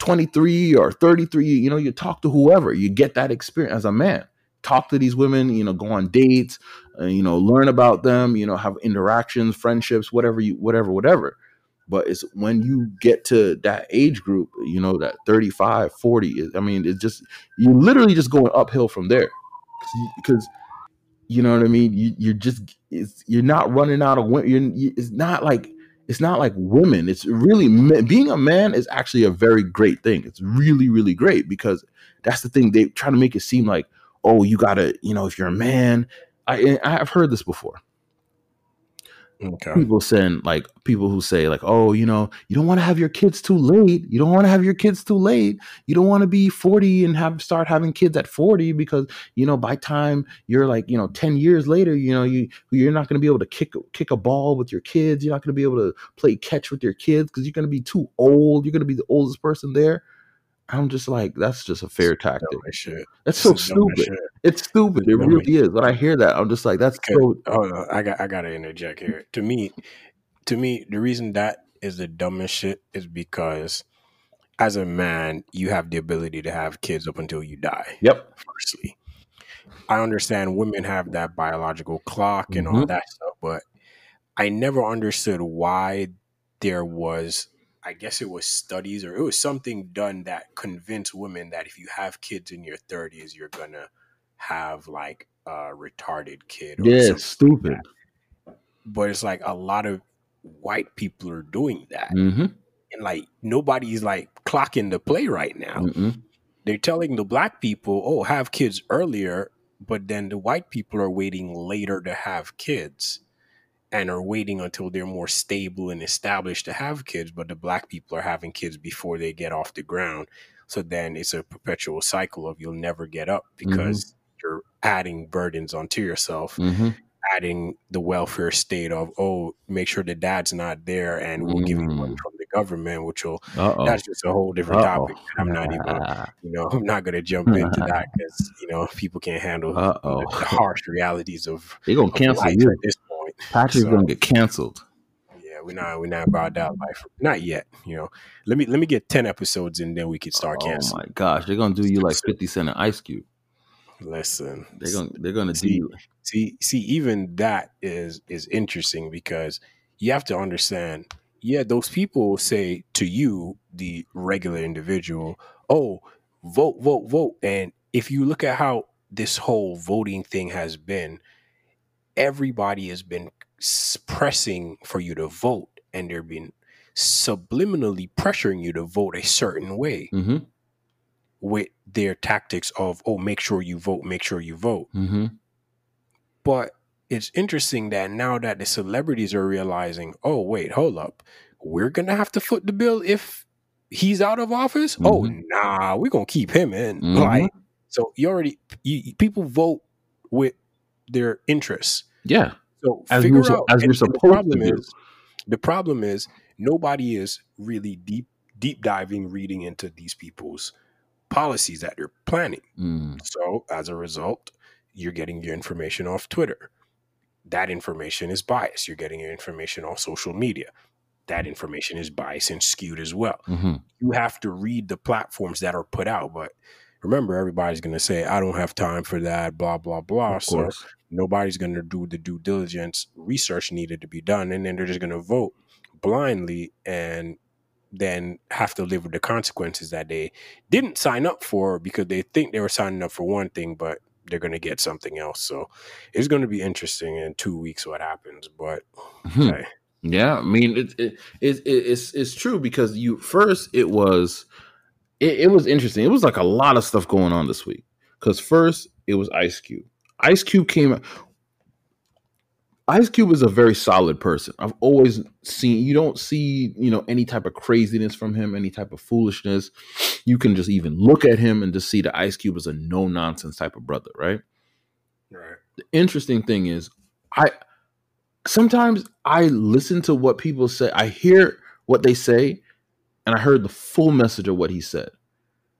twenty-three or thirty-three, you know, you talk to whoever. You get that experience as a man. Talk to these women, you know, go on dates, uh, you know, learn about them, you know, have interactions, friendships, whatever, you, whatever, whatever. But it's when you get to that age group, you know, that thirty-five, forty, I mean, it's just, you're literally just going uphill from there because you know what I mean? You, you're just, it's, you're not running out of women. You're, you, it's not like, it's not like women. It's really, men, being a man is actually a very great thing. It's really, really great because that's the thing. They try to make it seem like, oh, you gotta, you know, if you're a man, I, I've heard this before. Okay. People saying like people who say like, oh, you know, you don't want to have your kids too late. You don't want to have your kids too late. You don't want to be forty and have start having kids at forty because, you know, by time you're like, you know, ten years later, you know, you you're not going to be able to kick kick a ball with your kids. You're not going to be able to play catch with your kids because you're going to be too old. You're going to be the oldest person there. I'm just like, that's just a fair tactic. Shit. That's so stupid. It's stupid. It really is. When I hear that, I'm just like, that's so. Hold on. I got. I got to interject here. To me, to me, the reason that is the dumbest shit is because, as a man, you have the ability to have kids up until you die. Yep. Firstly, I understand women have that biological clock and mm-hmm. all that stuff, but I never understood why there was. I guess it was studies or it was something done that convinced women that if you have kids in your thirties, you're going to have like a retarded kid. Or yeah, it's stupid. Like, but it's like a lot of white people are doing that. Mm-hmm. And like nobody's like clocking the play right now. Mm-hmm. They're telling the black people, oh, have kids earlier. But then the white people are waiting later to have kids. And are waiting until they're more stable and established to have kids, but the black people are having kids before they get off the ground. So then it's a perpetual cycle of you'll never get up because mm-hmm. you're adding burdens onto yourself, mm-hmm. adding the welfare state of, oh, make sure the dad's not there and we'll mm-hmm. give you one from the government, which will, Uh-oh. that's just a whole different Uh-oh. topic. I'm not even, you know, I'm not going to jump into that because, you know, people can't handle the, the harsh realities of, they're going to cancel you at this point. Patrick's so, gonna get canceled. Yeah, we're not we're not about that life. Not yet. You know, let me let me get ten episodes and then we can start oh canceling. Oh my gosh, they're gonna do you like fifty Cent and Ice Cube. Listen, they're gonna they're gonna see, do you. see see even that is is interesting because you have to understand. Yeah, those people say to you, the regular individual, oh, vote, vote, vote, and if you look at how this whole voting thing has been. Everybody has been pressing for you to vote and they've been subliminally pressuring you to vote a certain way mm-hmm. with their tactics of, oh, make sure you vote, make sure you vote. Mm-hmm. But it's interesting that now that the celebrities are realizing, oh, wait, hold up. We're going to have to foot the bill if he's out of office. Mm-hmm. Oh, nah, we're going to keep him in. Mm-hmm. Like, so you already, you, people vote with their interests. Yeah. So as figure we're, out. As we're supposed the problem to is, the problem is nobody is really deep deep diving, reading into these people's policies that they're planning. Mm. So as a result, you're getting your information off Twitter. That information is biased. You're getting your information off social media. That information is biased and skewed as well. Mm-hmm. You have to read the platforms that are put out, but remember, everybody's going to say, I don't have time for that, blah, blah, blah. Of so course. Nobody's going to do the due diligence research needed to be done. And then they're just going to vote blindly and then have to live with the consequences that they didn't sign up for because they think they were signing up for one thing, but they're going to get something else. So it's going to be interesting in two weeks what happens. But mm-hmm. okay. yeah, I mean, it, it, it, it, it's, it's true because you first it was. It, it was interesting. It was like a lot of stuff going on this week. Because first, it was Ice Cube. Ice Cube came out. Ice Cube is a very solid person. I've always seen, you don't see, you know, any type of craziness from him, any type of foolishness. You can just even look at him and just see that Ice Cube is a no-nonsense type of brother, right? Right. The interesting thing is, I sometimes I listen to what people say. I hear what they say. And I heard the full message of what he said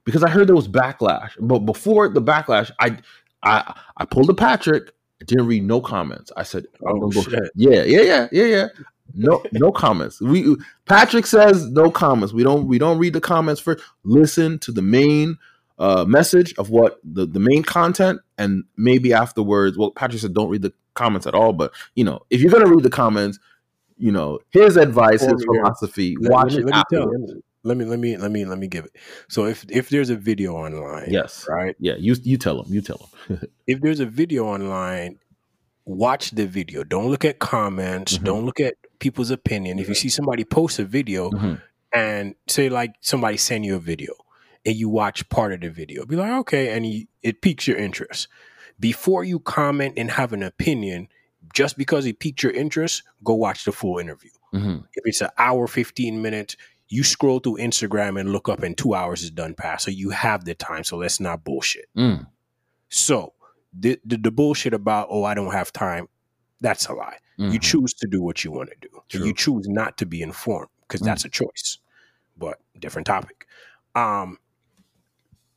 because I heard there was backlash. But before the backlash, I I, I pulled a Patrick. I didn't read no comments. I said, oh, shit. Go, yeah, yeah, yeah, yeah, yeah. No, no comments. We Patrick says no comments. We don't we don't read the comments first. Listen to the main uh, message of what the, the main content and maybe afterwards. Well, Patrick said don't read the comments at all. But, you know, if you're going to read the comments, you know, his advice, his philosophy. Watch it. Let me let me let me let me give it. So if if there's a video online, yes, right, yeah, you you tell him, you tell him. If there's a video online, watch the video. Don't look at comments. Mm-hmm. Don't look at people's opinion. If you see somebody post a video mm-hmm. and say like somebody send you a video and you watch part of the video, be like okay, and you, it piques your interest. Before you comment and have an opinion, just because it piqued your interest, go watch the full interview. Mm-hmm. If it's an hour, fifteen minutes, you scroll through Instagram and look up and two hours is done past. So you have the time. So let's not bullshit. Mm. So the, the, the bullshit about, oh, I don't have time. That's a lie. Mm-hmm. You choose to do what you want to do. True. You choose not to be informed because mm-hmm. that's a choice, but different topic. Um,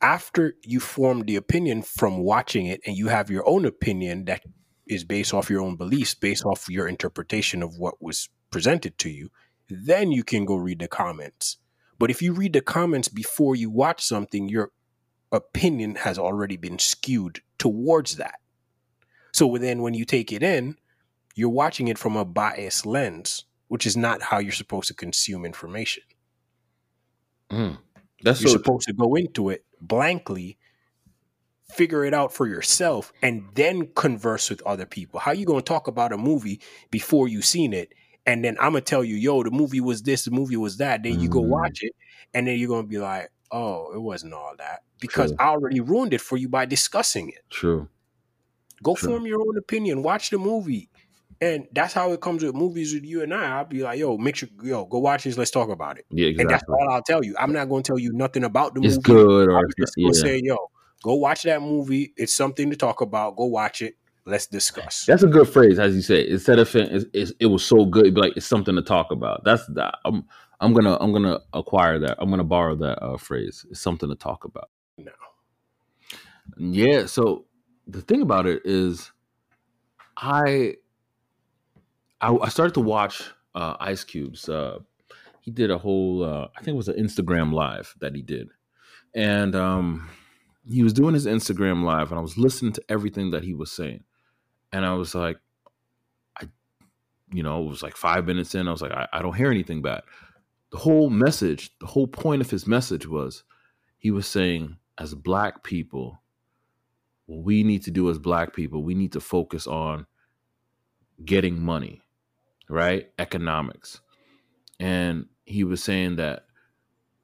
after you form the opinion from watching it and you have your own opinion that is based off your own beliefs, based off your interpretation of what was presented to you, then you can go read the comments. But if you read the comments before you watch something, your opinion has already been skewed towards that. So then when you take it in, you're watching it from a biased lens, which is not how you're supposed to consume information. Mm. That's You're so supposed to go into it blankly, figure it out for yourself, and then converse with other people. How you going to talk about a movie before you've seen it? And then I'm going to tell you, yo, the movie was this, the movie was that. Then you mm. go watch it, and then you're going to be like, oh, it wasn't all that. Because True. I already ruined it for you by discussing it. True. Go True. Form your own opinion. Watch the movie. And that's how it comes with movies with you and I. I'll be like, yo, make sure, yo, go watch this. Let's talk about it. Yeah, exactly. And that's all I'll tell you. I'm not going to tell you nothing about the it's movie. It's good. Or I'm just going to yeah. say, yo, go watch that movie. It's something to talk about. Go watch it. Let's discuss. That's a good phrase, as you say. Instead of it, it, it was so good, it'd be like it's something to talk about. That's the, I'm I'm gonna I'm gonna acquire that. I'm gonna borrow that uh, phrase. It's something to talk about. No. Yeah. So the thing about it is, I. I started to watch uh, Ice Cube's. Uh, he did a whole, uh, I think it was an Instagram live that he did. And um, he was doing his Instagram live and I was listening to everything that he was saying. And I was like, I, you know, it was like five minutes in. I was like, I, I don't hear anything bad. The whole message, the whole point of his message was he was saying, as black people, what we need to do as black people, we need to focus on getting money. Right? Economics. And he was saying that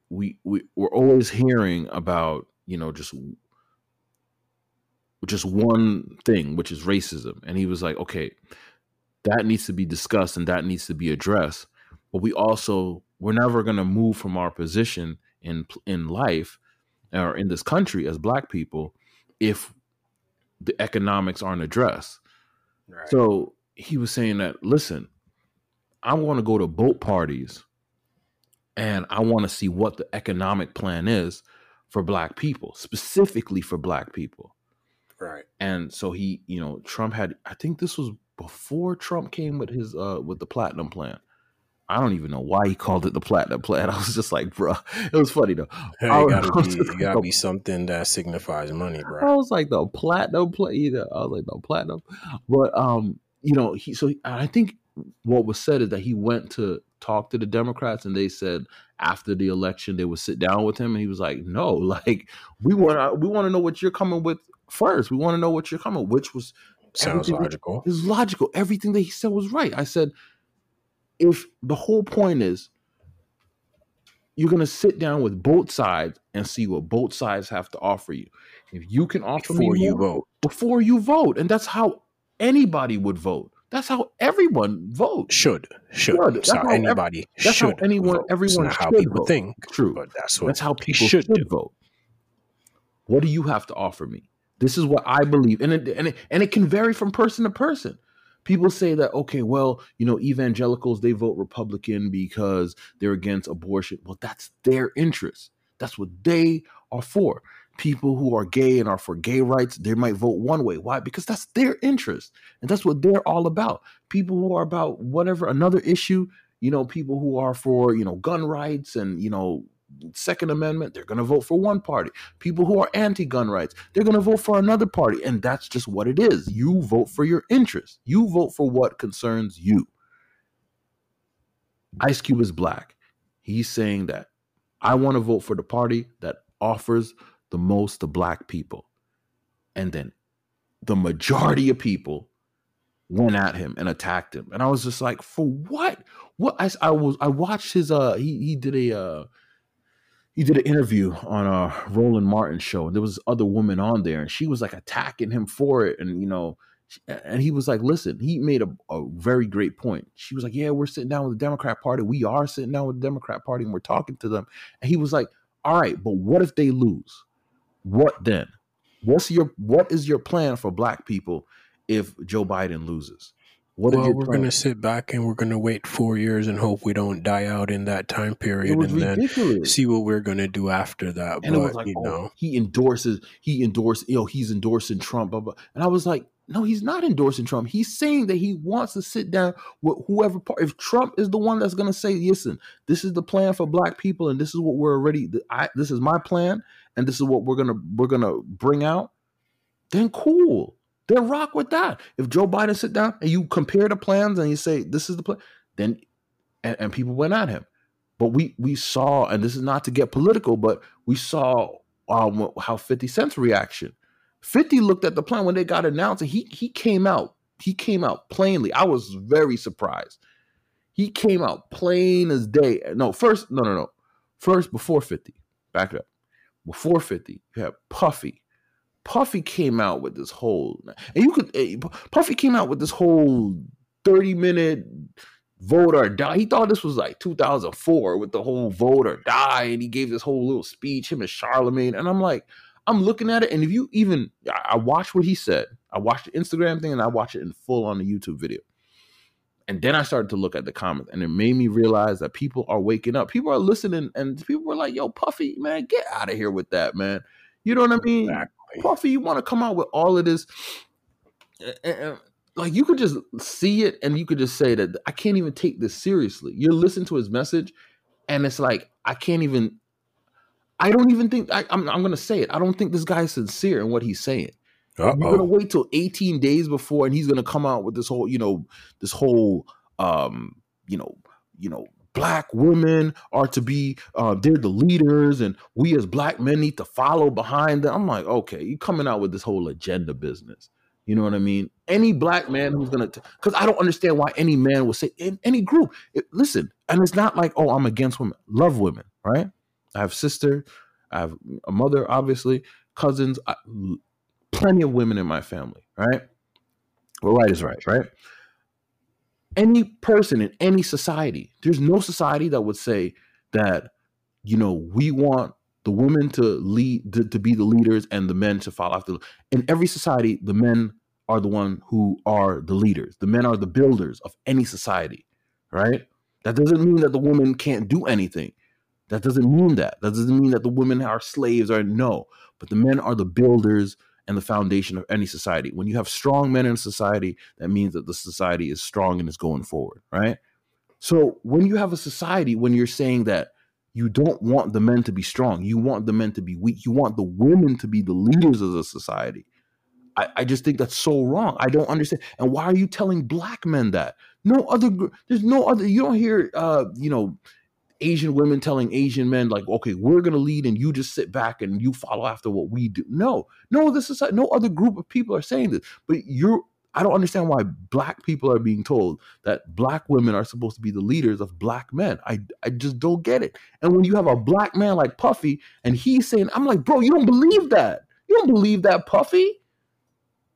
we, we we're always hearing about, you know, just just one thing, which is racism. And he was like, okay, that needs to be discussed and that needs to be addressed. But we also, we're never going to move from our position in in life or in this country as black people if the economics aren't addressed. Right. So he was saying that, listen, I want to go to boat parties and I want to see what the economic plan is for black people, specifically for black people. Right. And so he, you know, Trump had, I think this was before Trump came with his, uh, with the platinum plan. I don't even know why he called it the platinum plan. I was just like, bro, it was funny though. Hey, I, gotta I be, it like, gotta be something that signifies money, bro. I was like, the platinum plan, you know, I was like, no platinum, but, um, you know, he, so I think what was said is that he went to talk to the Democrats and they said after the election, they would sit down with him. And he was like, no, like we want to, we want to know what you're coming with first. We want to know what you're coming, which was sounds logical. It's logical. Everything that he said was right. I said, if the whole point is you're going to sit down with both sides and see what both sides have to offer you. If you can offer before me you more, vote before you vote. And that's how anybody would vote. That's how everyone votes. Should. Should. should. That's how anybody every, that's should. That's how anyone, vote. Everyone not should how people vote. Think. True. But that's what that's how people should, should vote. What do you have to offer me? This is what I believe. And it, and it, and it can vary from person to person. People say that, okay, well, you know, evangelicals, they vote Republican because they're against abortion. Well, that's their interest. That's what they are for. People who are gay and are for gay rights, they might vote one way. Why? Because that's their interest. And that's what they're all about. People who are about whatever, another issue, you know, people who are for, you know, gun rights and, you know, Second Amendment, they're going to vote for one party. People who are anti-gun rights, they're going to vote for another party. And that's just what it is. You vote for your interest. You vote for what concerns you. Ice Cube is black. He's saying that I want to vote for the party that offers the most to black people. And then the majority of people went at him and attacked him. And I was just like, for what? What I, I was I watched his uh he he did a uh he did an interview on a Roland Martin show and there was other woman on there and she was like attacking him for it and you know And he was like, listen, he made a, a very great point. She was like, yeah, we're sitting down with the Democrat Party. We are sitting down with the Democrat Party and we're talking to them. And he was like, all right, but what if they lose? What then? What's your what is your plan for black people if Joe Biden loses? What well, we're going to sit back and we're going to wait four years and hope we don't die out in that time period and ridiculous. Then see what we're going to do after that. And but, it was like, you oh, know. he endorses, he endorsed, you know, he's endorsing Trump. Blah, blah. And I was like, no, he's not endorsing Trump. He's saying that he wants to sit down with whoever. If Trump is the one that's going to say, listen, this is the plan for black people and this is what we're already, I, this is my plan and this is what we're going to, we're going to bring out, then cool. Then rock with that. If Joe Biden sit down and you compare the plans and you say, this is the plan, then, and, and people went at him. But we we saw, and this is not to get political, but we saw um, how fifty Cent's reaction. fifty looked at the plan when they got announced and he, he came out. He came out plainly. I was very surprised. He came out plain as day. No, first, no, no, no. First, before fifty, back up. Before fifty, you have Puffy. Puffy came out with this whole, and you could, Puffy came out with this whole thirty minute vote or die. He thought this was like two thousand four with the whole vote or die. And he gave this whole little speech, him and Charlemagne. And I'm like, I'm looking at it. And if you even, I watched what he said. I watched the Instagram thing and I watched it in full on the YouTube video. And then I started to look at the comments and it made me realize that people are waking up. People are listening and people were like, yo, Puffy, man, get out of here with that, man. You know what I mean? Exactly. Puffy, you want to come out with all of this, like you could just see it and you could just say that I can't even take this seriously. You're listening to his message and it's like, I can't even, I don't even think, I, I'm, I'm going to say it. I don't think this guy is sincere in what he's saying. Uh-oh. You're going to wait till eighteen days before and he's going to come out with this whole, you know, this whole, um, you know, you know, black women are to be, uh, they're the leaders and we as black men need to follow behind them. I'm like, okay, you're coming out with this whole agenda business. You know what I mean? Any black man who's going to, because I don't understand why any man will say in any group, it, listen, and it's not like, oh, I'm against women, love women, right? I have sister, I have a mother, obviously, cousins, I, plenty of women in my family, right? Well, right is right, right? Any person in any society, there's no society that would say that, you know, we want the women to lead, to, to be the leaders and the men to follow after. In every society, the men are the one who are the leaders. The men are the builders of any society, right? That doesn't mean that the women can't do anything. That doesn't mean that. That doesn't mean that the women are slaves or no, but the men are the builders and the foundation of any society. When you have strong men in society, that means that the society is strong and is going forward, right? So when you have a society, when you're saying that you don't want the men to be strong, you want the men to be weak, you want the women to be the leaders of the society, I, I just think that's so wrong. I don't understand. And why are you telling black men that? No other, there's no other, you don't hear, uh, you know, Asian women telling Asian men like, okay, we're going to lead and you just sit back and you follow after what we do. No, no, this is no other group of people are saying this, but you're, I don't understand why black people are being told that black women are supposed to be the leaders of black men. I, I just don't get it. And when you have a black man like Puffy and he's saying, I'm like, bro, you don't believe that. You don't believe that, Puffy.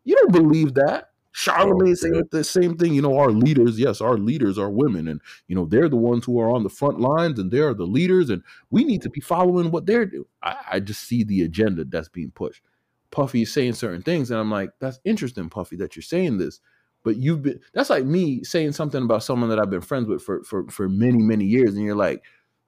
You don't believe that. Charlemagne oh, saying the same thing, you know, our leaders, yes, our leaders are women and, you know, they're the ones who are on the front lines and they're the leaders and we need to be following what they're doing. I, I just see the agenda that's being pushed. Puffy is saying certain things and I'm like, that's interesting, Puffy, that you're saying this, but you've been, that's like me saying something about someone that I've been friends with for, for, for many, many years. And you're like,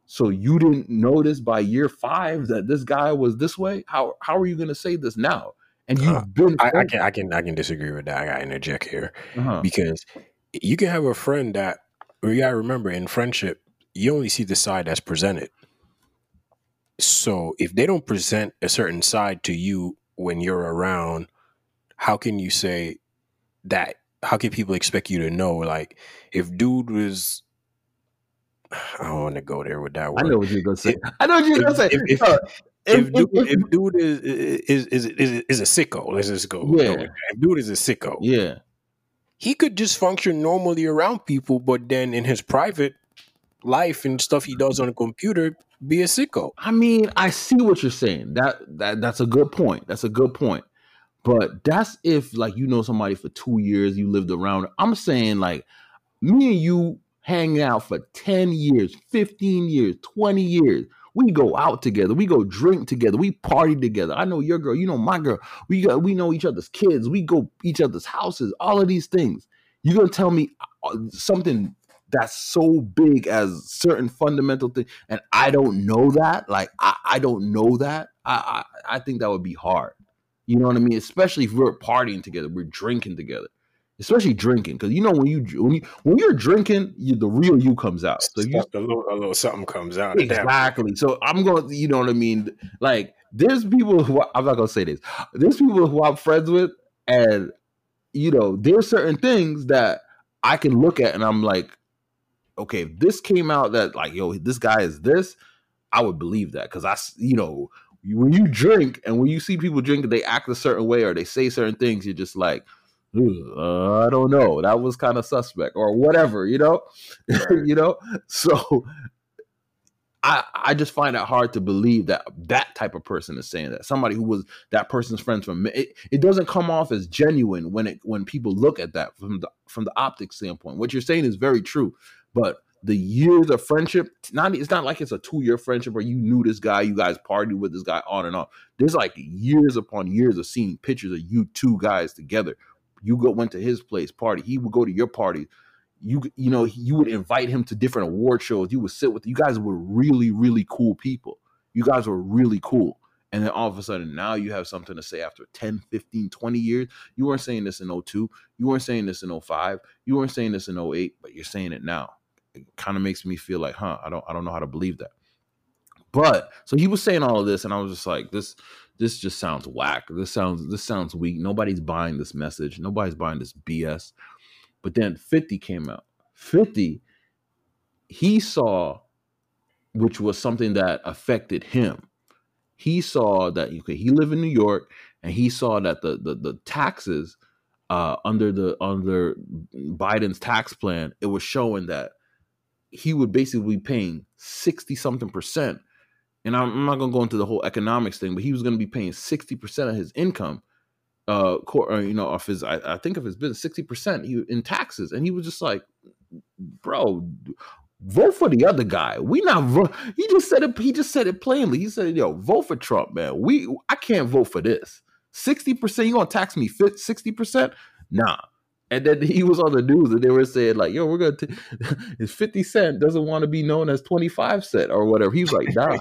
so you didn't notice by year five that this guy was this way? How, how are you going to say this now? And you've uh, been I, I can I can I can disagree with that. I gotta interject here uh-huh. because you can have a friend that you gotta remember in friendship, you only see the side that's presented. So if they don't present a certain side to you when you're around, how can you say that? How can people expect you to know? Like if dude was I don't want to go there with that word. I know what you're gonna say. If, I know what you're if, gonna say. If, if, uh, If, if dude, if dude is, is is is is a sicko, let's just go. Yeah. If dude is a sicko, yeah, he could just function normally around people, but then in his private life and stuff he does on a computer, be a sicko. I mean, I see what you're saying. That that that's a good point. That's a good point. But that's if, like, you know somebody for two years, you lived around. I'm saying, like, me and you hang out for ten years, fifteen years, twenty years. We go out together. We go drink together. We party together. I know your girl. You know my girl. We got, we know each other's kids. We go each other's houses, all of these things. You're going to tell me something that's so big as certain fundamental things, and I don't know that? Like, I, I don't know that? I, I I think that would be hard. You know what I mean? Especially if we're partying together, we're drinking together. Especially drinking, because you know when you when you when you're drinking, you, the real you comes out. So you, a little a little something comes out. Exactly. So I'm going. You know what I mean? Like, there's people who I'm not gonna say this. There's people who I'm friends with, and you know there's certain things that I can look at, and I'm like, okay, if this came out that like, yo, this guy is this, I would believe that because I, you know, when you drink and when you see people drink, they act a certain way or they say certain things, you're just like, Uh, I don't know. That was kind of suspect or whatever, you know, right. You know, so I I just find it hard to believe that that type of person is saying that. Somebody who was that person's friend from it, it doesn't come off as genuine when it when people look at that from the from the optics standpoint. What you're saying is very true, but the years of friendship, not it's not like it's a two-year friendship or you knew this guy, you guys partied with this guy on and on. There's like years upon years of seeing pictures of you two guys together. You go went to his place, party. He would go to your party. You you know, you would invite him to different award shows. You would sit with, you guys were really, really cool people. You guys were really cool. And then all of a sudden, now you have something to say after ten, fifteen, twenty years. You weren't saying this in oh two. You weren't saying this in oh five. You weren't saying this in oh eight, but you're saying it now. It kind of makes me feel like, huh, I don't I don't know how to believe that. But so he was saying all of this, and I was just like, this This just sounds whack. This sounds this sounds weak. Nobody's buying this message. Nobody's buying this B S. But then fifty came out. fifty, he saw, which was something that affected him. He saw that okay, he lived in New York, and he saw that the the, the taxes uh, under the under Biden's tax plan, it was showing that he would basically be paying sixty something percent. And I'm not going to go into the whole economics thing, but he was going to be paying sixty percent of his income, uh, or, you know, of his, I, I think of his business, sixty percent in taxes. And he was just like, bro, vote for the other guy. We not, he just said it, he just said it plainly. He said, yo, vote for Trump, man. We, I can't vote for this. sixty percent, you going to tax me sixty percent? Nah. And then he was on the news and they were saying like, yo, we're going to, fifty Cent doesn't want to be known as twenty-five Cent or whatever. He was like, nah,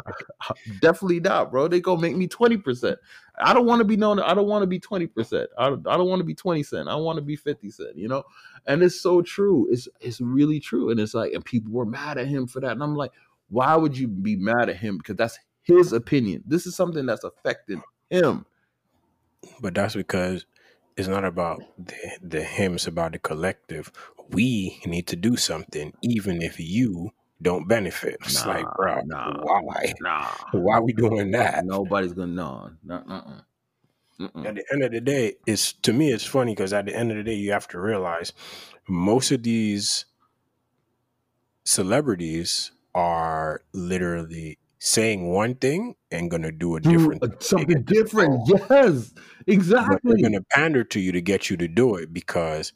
definitely not, bro. They going to make me twenty percent. I don't want to be known. I don't want to be twenty percent. I don't, I don't want to be twenty Cent. I want to be fifty Cent, you know? And it's so true. It's, it's really true. And it's like, and people were mad at him for that. And I'm like, why would you be mad at him? Because that's his opinion. This is something that's affecting him. But that's because it's not about the, the him, it's about the collective. We need to do something, even if you don't benefit. It's nah, like, bro, nah, why? Nah. Why are we doing that? Nobody's going to know. Nuh-uh. Mm-mm. At the end of the day, it's to me, it's funny because at the end of the day, you have to realize most of these celebrities are literally saying one thing and gonna do a different do something different. Yes, exactly. But they're gonna pander to you to get you to do it because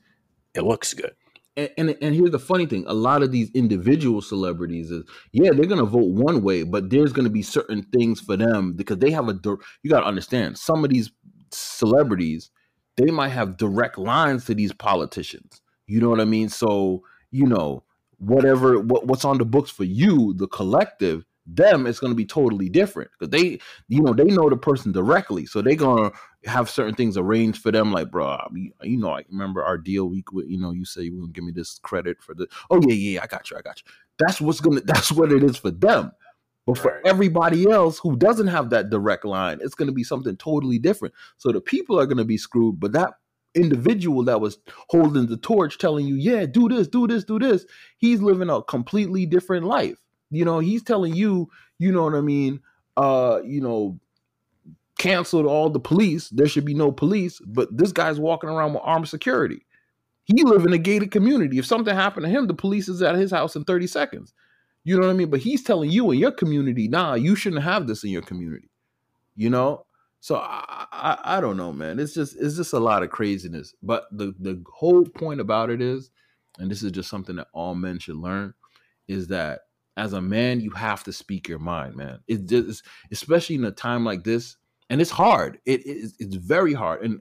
it looks good. And, and and here's the funny thing: a lot of these individual celebrities is yeah, they're gonna vote one way, but there's gonna be certain things for them because they have a. You gotta understand some of these celebrities, they might have direct lines to these politicians. You know what I mean? So you know whatever what, what's on the books for you, the collective. Them it's going to be totally different because they you know they know the person directly, so they're going to have certain things arranged for them, like bro, you know I remember our deal week with, you know you say you will give me this credit for the oh yeah yeah I got you I got you that's what's gonna that's what it is for them. But for everybody else who doesn't have that direct line, it's going to be something totally different. So the people are going to be screwed, but that individual that was holding the torch telling you yeah do this do this do this, he's living a completely different life. You know, he's telling you, you know what I mean, uh, you know, canceled all the police. There should be no police. But this guy's walking around with armed security. He lives in a gated community. If something happened to him, the police is at his house in thirty seconds. You know what I mean? But he's telling you in your community, nah, you shouldn't have this in your community. You know? So I, I, I don't know, man. It's just it's just a lot of craziness. But the, the whole point about it is, and this is just something that all men should learn, is that as a man, you have to speak your mind, man. It just, especially in a time like this, and it's hard. It is it, it's very hard. And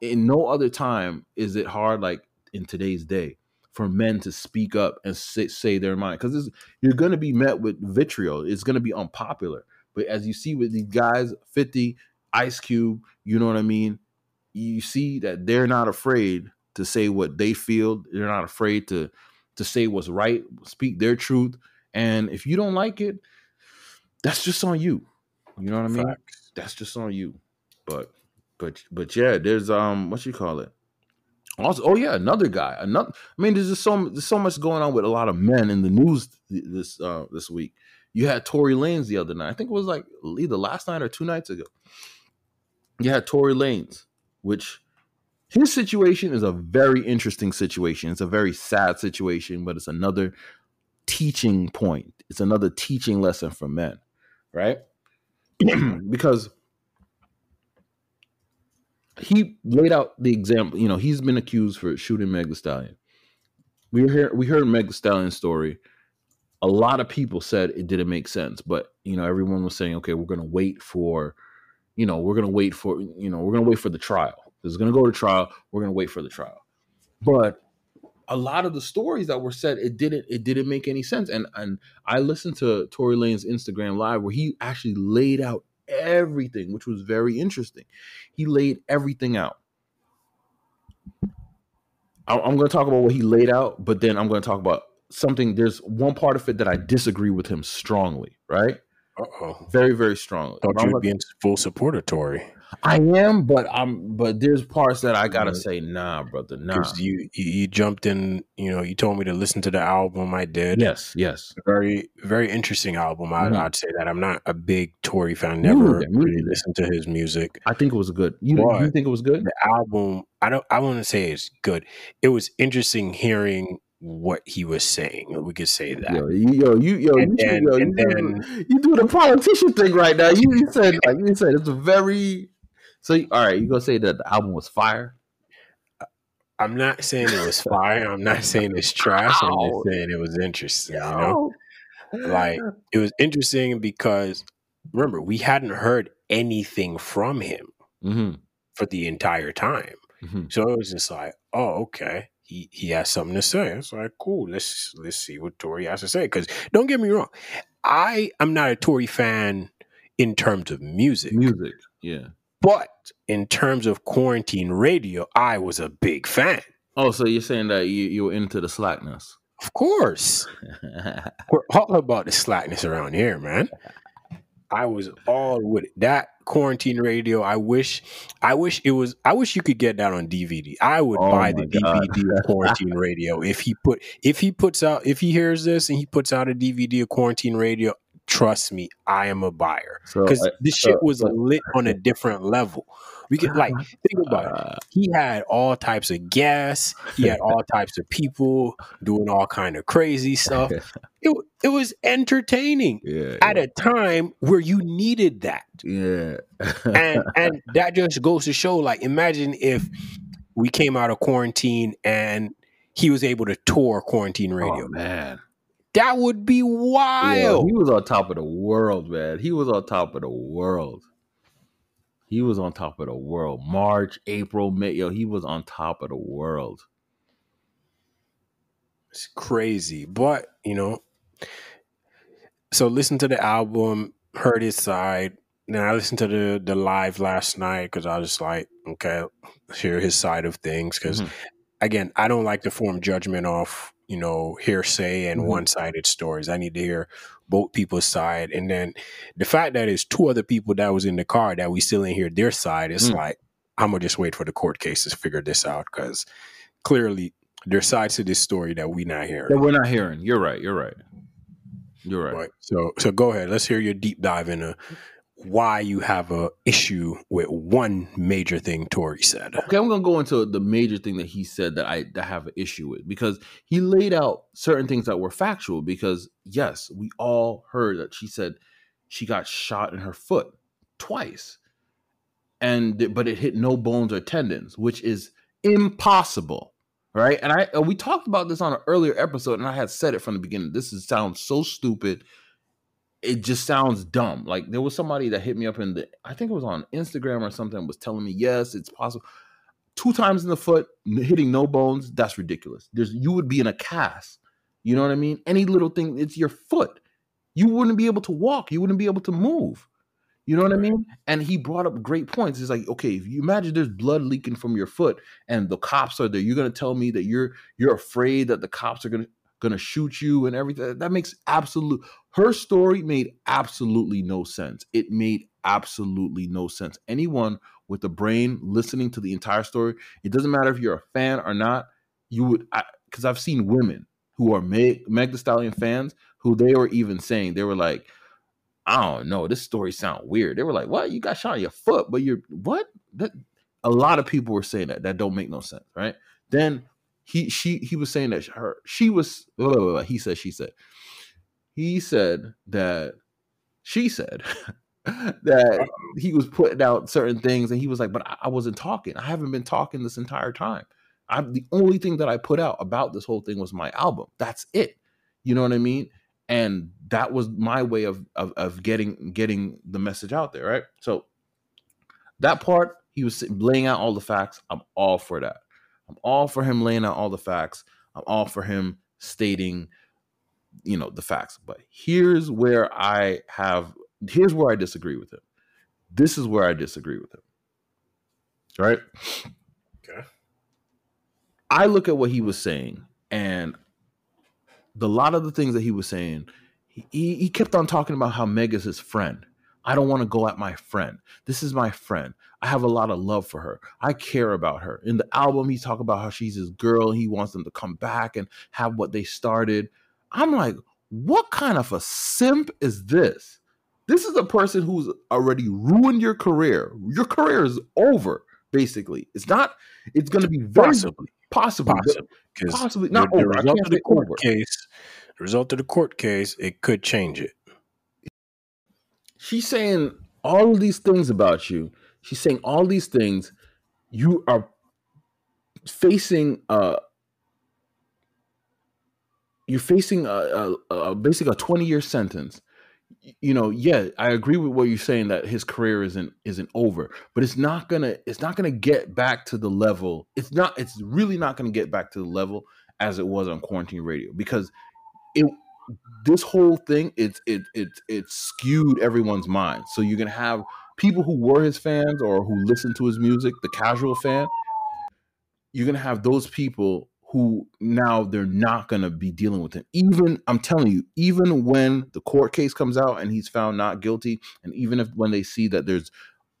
in no other time is it hard like in today's day for men to speak up and say, say their mind, because you're going to be met with vitriol. It's going to be unpopular. But as you see with these guys, fifty, Ice Cube, you know what I mean? You see that they're not afraid to say what they feel. They're not afraid to, to say what's right, speak their truth. And if you don't like it, that's just on you. You know what I mean? Facts. That's just on you. But, but, but yeah, there's, um, what you call it? Also, oh yeah, another guy. Another. I mean, there's just so there's so much going on with a lot of men in the news this uh, this week. You had Tory Lanez the other night. I think it was like either last night or two nights ago. You had Tory Lanez, which his situation is a very interesting situation. It's a very sad situation, but it's another teaching point. It's another teaching lesson for men, right? Because he laid out the example. You know, he's been accused for shooting Meg Thee Stallion. We heard, we heard Meg Thee Stallion's story. A lot of people said it didn't make sense, but, you know, everyone was saying, okay, we're going to wait for, you know, we're going to wait for, you know, we're going to wait for the trial. This is going to go to trial. We're going to wait for the trial. But a lot of the stories that were said, it didn't, it didn't make any sense. And, and I listened to Tory Lanez's Instagram live where he actually laid out everything, which was very interesting. He laid everything out. I'm going to talk about what he laid out, but then I'm going to talk about something. There's one part of it that I disagree with him strongly, right? Uh-oh. Very, very strongly. Thought you were being full supporter, Tory. I am, but I'm, but there's parts that I gotta say, nah, brother, nah. You, you you jumped in, you know. You told me to listen to the album. I did. Yes, yes. Very, very interesting album. I, mm-hmm. I'd say that. I'm not a big Tory fan. Never mm-hmm. really listened to his music. I think it was good. You, you think it was good? The album. I don't. I want to say it's good. It was interesting hearing what he was saying. We could say that. Yo, yo, you, yo, and you, then, yo, and you, then, you do the politician thing right now. You, you said, like, you said, it's a very. So, all right, you're going to say that the album was fire? I'm not saying it was fire. I'm not saying it's trash. Ow. I'm just saying it was interesting, Ow. you know? Like, it was interesting because, remember, we hadn't heard anything from him mm-hmm. for the entire time. Mm-hmm. So it was just like, oh, okay. He he has something to say. It's like, cool, let's, let's see what Tory has to say. Because don't get me wrong, I am not a Tory fan in terms of music. Music, yeah. But in terms of Quarantine Radio, I was a big fan. Oh, so you're saying that you, you were into the slackness? Of course. We're all about the slackness around here, man. I was all with it. That Quarantine Radio, I wish I wish it was I wish you could get that on D V D. I would oh buy the God. D V D of Quarantine Radio. If he put if he puts out if he hears this and he puts out a D V D of Quarantine Radio, trust me, I am a buyer, because so, this so, shit was so, lit on a different level. We could, like, think about uh, it. He had all types of guests. He had all types of people doing all kind of crazy stuff. It, it was entertaining yeah, at yeah. a time where you needed that. Yeah, and and that just goes to show. Like, imagine if we came out of quarantine and he was able to tour Quarantine Radio. Oh, man. That would be wild. Yeah, he was on top of the world, man. He was on top of the world. He was on top of the world. March, April, May. Yo, he was on top of the world. It's crazy. But, you know, so listen to the album, heard his side. Then I listened to the, the live last night because I was like, okay, hear his side of things. Because, mm-hmm. again, I don't like to form judgment off, you know, hearsay and mm-hmm. one-sided stories. I need to hear both people's side. And then the fact that it's two other people that was in the car that we still didn't hear their side, it's mm-hmm. like, I'm going to just wait for the court case to figure this out, because clearly there's sides to this story that we're not hearing. That we're not hearing. You're right. You're right. You're right. But, so, so go ahead. Let's hear your deep dive into why you have a issue with one major thing Tory said. Okay, I'm gonna go into the major thing that he said that I that I have an issue with, because he laid out certain things that were factual. Because yes, we all heard that she said she got shot in her foot twice, and but it hit no bones or tendons, which is impossible, right? And I we talked about this on an earlier episode, and I had said it from the beginning. This is, sounds so stupid. It just sounds dumb. Like, there was somebody that hit me up in the, I think it was on Instagram or something, was telling me, yes, it's possible. Two times in the foot, hitting no bones, that's ridiculous. There's, you would be in a cast. You know what I mean? Any little thing, it's your foot. You wouldn't be able to walk. You wouldn't be able to move. You know what I mean? And he brought up great points. It's like, okay, if you imagine there's blood leaking from your foot and the cops are there, you're going to tell me that you're you're afraid that the cops are going to going to shoot you and everything. That makes absolute, her story made absolutely no sense. It made absolutely no sense. Anyone with a brain listening to the entire story, it doesn't matter if you're a fan or not, you would, because I've seen women who are Meg, Meg Thee Stallion fans who they were even saying, they were like, I don't know, this story sounds weird. They were like, what? You got shot on your foot, but you're, what? That, a lot of people were saying that. That don't make no sense, right? Then He she he was saying that her she was blah, blah, blah, he said she said he said that she said that he was putting out certain things, and he was like, but I wasn't talking. I haven't been talking this entire time. I'm the only thing that I put out about this whole thing was my album. That's it. You know what I mean? And that was my way of of, of getting getting the message out there, right? So that part, he was laying out all the facts. I'm all for that. I'm all for him laying out all the facts. I'm all for him stating, you know, the facts. But here's where I have, here's where I disagree with him. This is where I disagree with him. All right? Okay. I look at what he was saying, and the lot of the things that he was saying, he, he kept on talking about how Meg is his friend. I don't want to go at my friend. This is my friend. I have a lot of love for her. I care about her. In the album, he talked about how she's his girl. He wants them to come back and have what they started. I'm like, what kind of a simp is this? This is a person who's already ruined your career. Your career is over, basically. It's not, it's going to be very possibly, possibly, possibly, possibly not the, over. The result of the court over. case, the result of the court case, it could change it. She's saying all of these things about you. She's saying all these things. You are facing uh you're facing a, a, a basically a twenty-year sentence. You know, yeah, I agree with what you're saying that his career isn't isn't over, but it's not gonna it's not gonna get back to the level. It's not. It's really not gonna get back to the level as it was on Quarantine Radio, because it. This whole thing, it's it it it skewed everyone's mind. So you're gonna have people who were his fans or who listened to his music, the casual fan. You're gonna have those people who now they're not gonna be dealing with him. Even I'm telling you, even when the court case comes out and he's found not guilty, and even if when they see that there's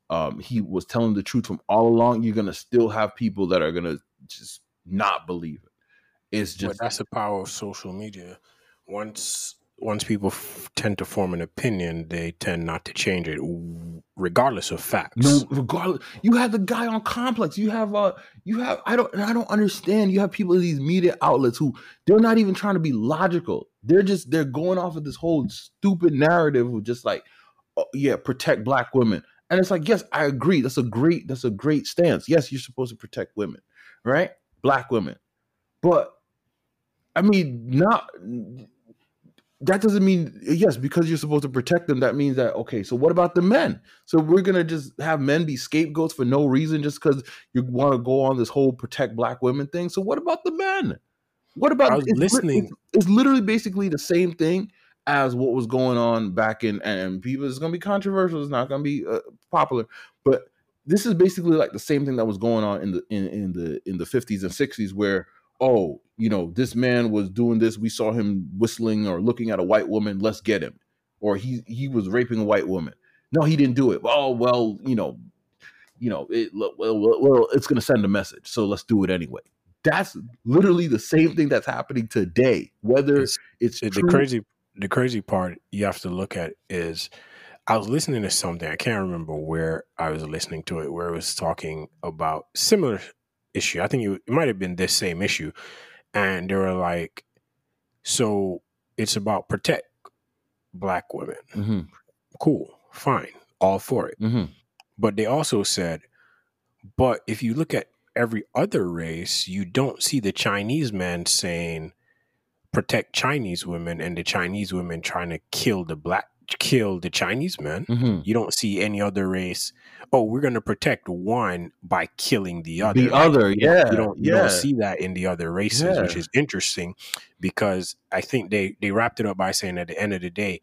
um, he was telling the truth from all along, you're gonna still have people that are gonna just not believe it. It's just well, that's the power of social media. Once once people f- tend to form an opinion, they tend not to change it, regardless of facts. No, regardless. You have the guy on Complex. You have uh, you have. I don't. I don't understand. You have people in these media outlets who they're not even trying to be logical. They're just they're going off of this whole stupid narrative of just like, oh, yeah, protect black women. And it's like, yes, I agree. That's a great. That's a great stance. Yes, you're supposed to protect women, right? Black women, but I mean, not. That doesn't mean, yes, because you're supposed to protect them, that means that, okay, so what about the men? So we're going to just have men be scapegoats for no reason just because you want to go on this whole protect black women thing. So what about the men? What about... I was it's, listening. It's, it's literally basically the same thing as what was going on back in... And people, it's going to be controversial. It's not going to be uh, popular. But this is basically like the same thing that was going on in the in, in the in the fifties and sixties where, oh... you know, this man was doing this. We saw him whistling or looking at a white woman. Let's get him. Or he he was raping a white woman. No, he didn't do it. Oh, well, you know, you know, it, well, well, well, it's going to send a message. So let's do it anyway. That's literally the same thing that's happening today. Whether it's, it's the true. crazy, the crazy part you have to look at is I was listening to something. I can't remember where I was listening to it, where it was talking about similar issue. I think it, it might have been this same issue. And they were like, so it's about protect black women. Mm-hmm. Cool. Fine. All for it. Mm-hmm. But they also said, but if you look at every other race, you don't see the Chinese man saying protect Chinese women and the Chinese women trying to kill the black, kill the Chinese men. Mm-hmm. You don't see any other race. Oh, we're going to protect one by killing the other. The other, yeah. You don't, you yeah. don't see that in the other races, yeah. which is interesting because I think they, they wrapped it up by saying at the end of the day,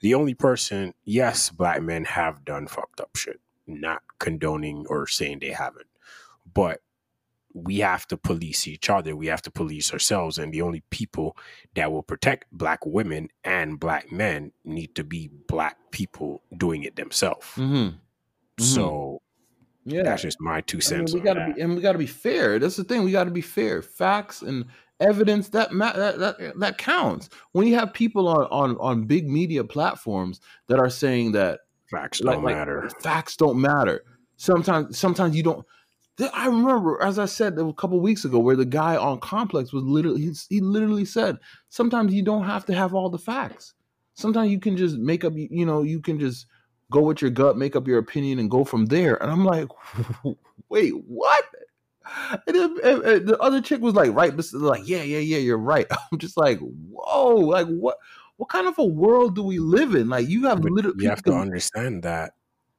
the only person, yes, black men have done fucked up shit, not condoning or saying they haven't, but we have to police each other. We have to police ourselves. And the only people that will protect black women and black men need to be black people doing it themselves. Mm-hmm. So yeah, that's just my two cents. I mean, we gotta be, and we got to be fair. That's the thing. We got to be fair. Facts and evidence that, ma- that that that counts. When you have people on, on, on big media platforms that are saying that facts don't like, matter, like, facts don't matter. Sometimes, sometimes you don't. I remember, as I said a couple of weeks ago, where the guy on Complex was literally he, he literally said, sometimes you don't have to have all the facts. Sometimes you can just make up. You know, you can just go with your gut, make up your opinion, and go from there. And I'm like, wait, what? And then, and, and the other chick was like, right, like, yeah, yeah, yeah, you're right. I'm just like, whoa, like what? What kind of a world do we live in? Like, you have literally, you have to understand that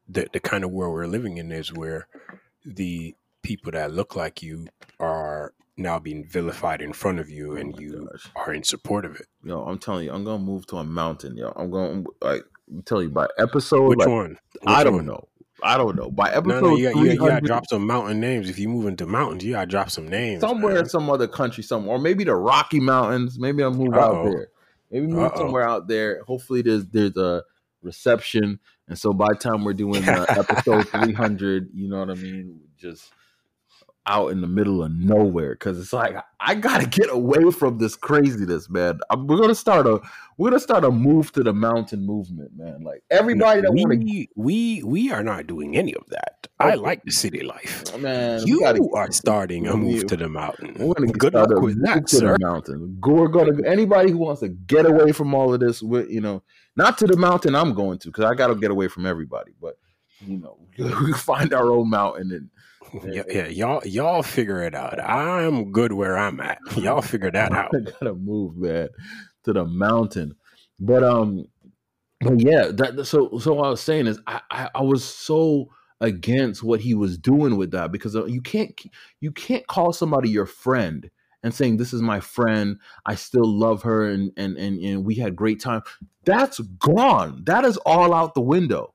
the the kind of world we're living in is where the people that look like you are now being vilified in front of you, and oh you gosh. are in support of it. Yo, I'm telling you, I'm gonna move to a mountain, yo. I'm gonna like. I'm telling you, by episode... Which like, one? Which I don't one? know. I don't know. By episode... No, no, you got, you got to drop some mountain names. If you move into mountains, you got to drop some names. Somewhere man. in some other country somewhere. Or maybe the Rocky Mountains. Maybe I'll move Uh-oh. out there. Maybe move Uh-oh. somewhere out there. Hopefully there's there's a reception. And so by the time we're doing uh, episode three hundred, you know what I mean? Just out in the middle of nowhere, because it's like I gotta get away from this craziness, man. I'm, we're gonna start a we're gonna start a move to the mountain movement, man. Like everybody no, that we wanna... we we are not doing any of that. Okay. I like the city life, man. You gotta... are starting a move to the mountain. We're gonna get started with that, to sir. The mountain. We're gonna anybody who wants to get away from all of this, you know, not to the mountain. I'm going to because I gotta get away from everybody, but you know, we find our own mountain and. Yeah, yeah, y'all, y'all figure it out. I'm good where I'm at. Y'all figure that out. I gotta move, man, to the mountain. But um, but yeah, that. So, so what I was saying is, I, I, I was so against what he was doing with that because you can't, you can't call somebody your friend and saying this is my friend. I still love her, and and and and we had great time. That's gone. That is all out the window.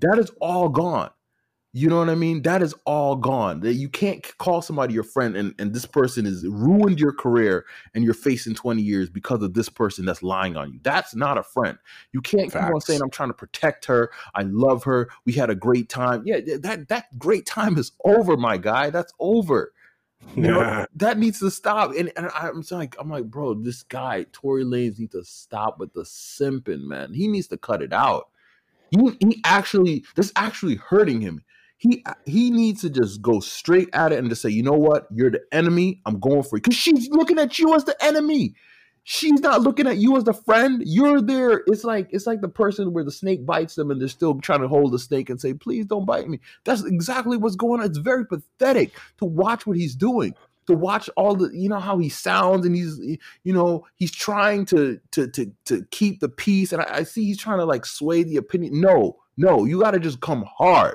That is all gone. You know what I mean? That is all gone. You can't call somebody your friend and, and this person has ruined your career and you're facing twenty years because of this person that's lying on you. That's not a friend. You can't Facts. keep on saying, I'm trying to protect her. I love her. We had a great time. Yeah, that that great time is over, my guy. That's over. You know, nah. That needs to stop. And, and I'm like, I'm like, bro, this guy, Tory Lanez, needs to stop with the simping, man. He needs to cut it out. He, he actually, this actually hurting him. He he needs to just go straight at it and just say, you know what? You're the enemy. I'm going for you. Because she's looking at you as the enemy. She's not looking at you as the friend. You're there. It's like it's like the person where the snake bites them and they're still trying to hold the snake and say, please don't bite me. That's exactly what's going on. It's very pathetic to watch what he's doing, to watch all the, you know, how he sounds and he's, you know, he's trying to to to, to keep the peace. And I, I see he's trying to like sway the opinion. No, no, you got to just come hard.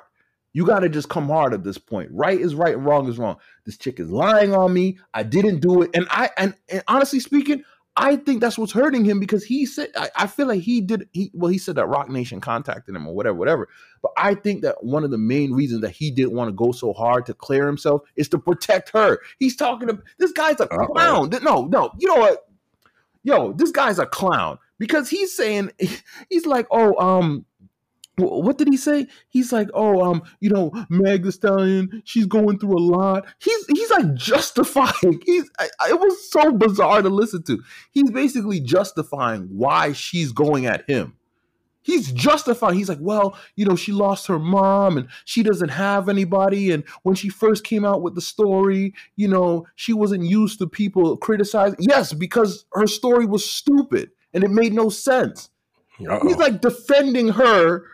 You got to just come hard at this point. Right is right and wrong is wrong. This chick is lying on me. I didn't do it. And I and, and honestly speaking, I think that's what's hurting him because he said, I, I feel like he did. He, well, he said that Roc Nation contacted him or whatever, whatever. But I think that one of the main reasons that he didn't want to go so hard to clear himself is to protect her. He's talking to this guy's a clown. Uh-oh. No, no. You know what? Yo, this guy's a clown because he's saying he's like, oh, um. What did he say? He's like, oh, um, you know, Meg Thee Stallion, she's going through a lot. He's he's like justifying. He's I, it was so bizarre to listen to. He's basically justifying why she's going at him. He's justifying. He's like, well, you know, she lost her mom and she doesn't have anybody. And when she first came out with the story, you know, she wasn't used to people criticizing. Yes, because her story was stupid and it made no sense. Uh-oh. He's like defending her.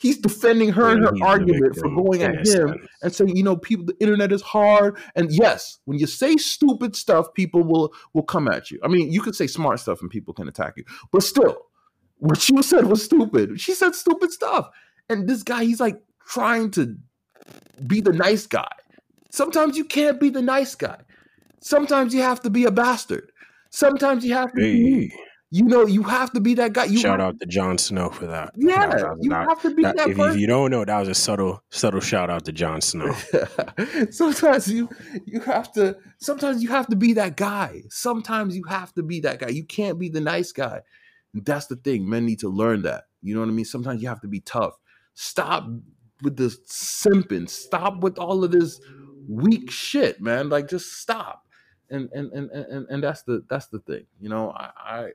He's defending her and her argument for going at him and saying, you know, people, the internet is hard. And yes, when you say stupid stuff, people will will come at you. I mean, you can say smart stuff and people can attack you. But still, what she said was stupid. She said stupid stuff. And this guy, he's like trying to be the nice guy. Sometimes you can't be the nice guy. Sometimes you have to be a bastard. Sometimes you have to hey. be... You know, you have to be that guy. You shout have, out to Jon Snow for that. Yeah, that was, that was you not, have to be that, that if, person. If you don't know, that was a subtle, subtle shout out to Jon Snow. sometimes you, you have to. Sometimes you have to be that guy. Sometimes you have to be that guy. You can't be the nice guy. And that's the thing. Men need to learn that. You know what I mean? Sometimes you have to be tough. Stop with this simping. Stop with all of this weak shit, man. Like, just stop. And and and and and that's the that's the thing. You know, I. I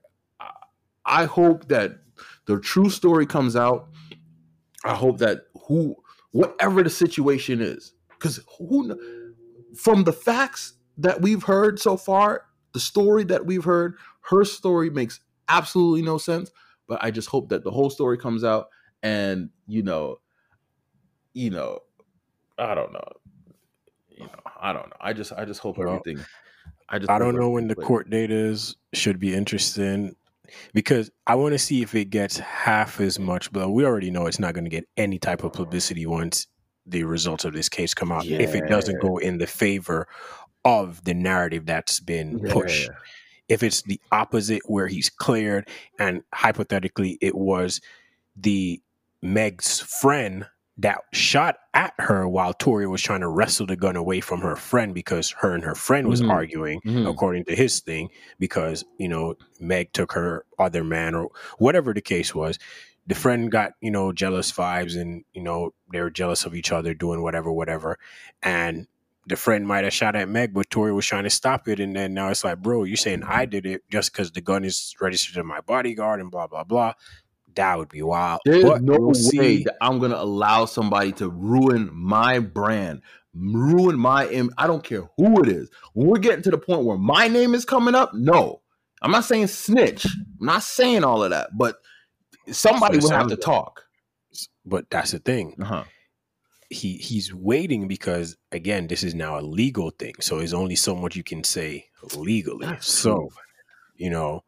I hope that the true story comes out. I hope that who, whatever the situation is, because who, from the facts that we've heard so far, the story that we've heard, her story makes absolutely no sense. But I just hope that the whole story comes out, and you know, you know, I don't know, you know, I don't know. I just, I just hope well, everything. I just. I don't know when the court date is. Should be interesting. Because I want to see if it gets half as much, but we already know it's not going to get any type of publicity once the results of this case come out. Yeah. If it doesn't go in the favor of the narrative that's been pushed, yeah. If it's the opposite where he's cleared and hypothetically it was the Meg's friend that shot at her while Tory was trying to wrestle the gun away from her friend because her and her friend was mm-hmm. arguing, mm-hmm. according to his thing, because, you know, Meg took her other man or whatever the case was. The friend got, you know, jealous vibes and, you know, they were jealous of each other doing whatever, whatever. And the friend might have shot at Meg, but Tory was trying to stop it. And then now it's like, bro, you're saying I did it just because the gun is registered to my bodyguard and blah, blah, blah. That would be wild. There's but no we'll way that I'm going to allow somebody to ruin my brand, ruin my image. I don't care who it is. When we're getting to the point where my name is coming up, no. I'm not saying snitch. I'm not saying all of that. But somebody so will have to talk. But that's the thing. Uh-huh. He He's waiting because, again, this is now a legal thing. So there's only so much you can say legally. That's so, true. You know.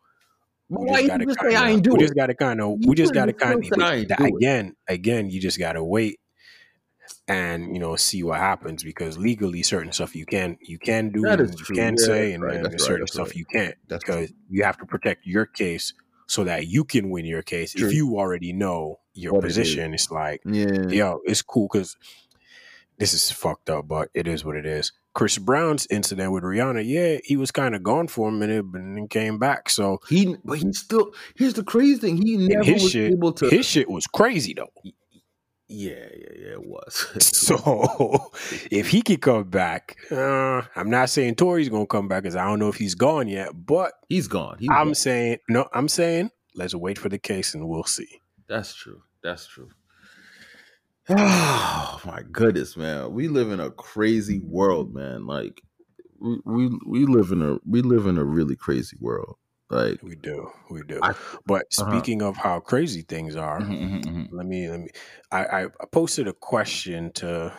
We just gotta kinda we just gotta kinda we just gotta kinda again, again, you just gotta wait and you know see what happens because legally certain stuff you can you can do and you can say and then certain stuff you can't. That's because you have to protect your case so that you can win your case. True. If you already know your position, it's like yeah. yo, it's cool because this is fucked up, but it is what it is. Chris Brown's incident with Rihanna, yeah, he was kind of gone for a minute, but then came back. So he, but he still. Here's the crazy thing: he never was shit, able to. His shit was crazy though. Yeah, yeah, yeah, it was. So if he could come back, uh, I'm not saying Tory's gonna come back because I don't know if he's gone yet, but he's gone. He's I'm gone. saying no. I'm saying let's wait for the case and we'll see. That's true. That's true. Oh my goodness, man! We live in a crazy world, man. Like we we, we live in a we live in a really crazy world. Like we do, we do. I, but uh-huh. speaking of how crazy things are, mm-hmm, mm-hmm. let me let me. I, I posted a question to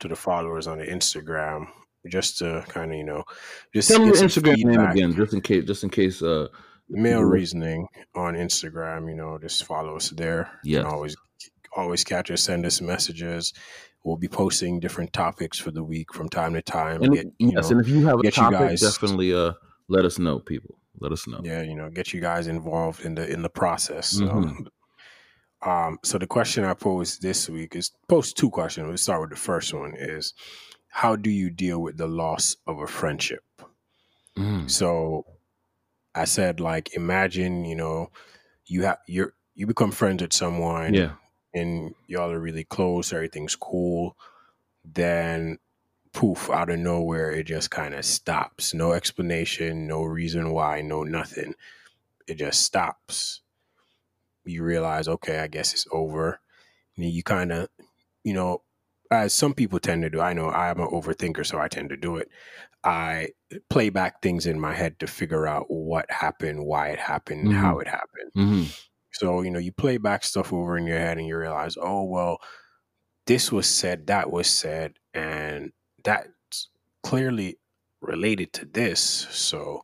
to the followers on the Instagram just to kind of you know just tell me your Instagram feedback. Name again, just in case, just in case. Uh, Mael Reasoning on Instagram. You know, just follow us there. Yeah, always. Always catch us, send us messages. We'll be posting different topics for the week from time to time. And get, you yes, know, and if you have a topic, guys, definitely uh, let us know, people. Let us know. Yeah, you know, get you guys involved in the in the process. So, mm-hmm. um, so the question I posed this week is post two questions. Let's start with the first one: is how do you deal with the loss of a friendship? Mm. So, I said, like, imagine you know, you have you're you become friends with someone, yeah. and y'all are really close, everything's cool, then poof, out of nowhere, it just kind of stops. No explanation, no reason why, no nothing. It just stops. You realize, okay, I guess it's over. And you kind of, you know, as some people tend to do, I know I'm an overthinker, so I tend to do it. I play back things in my head to figure out what happened, why it happened, mm-hmm. how it happened. Mm-hmm. So, you know, you play back stuff over in your head and you realize, oh, well, this was said, that was said, and that's clearly related to this. So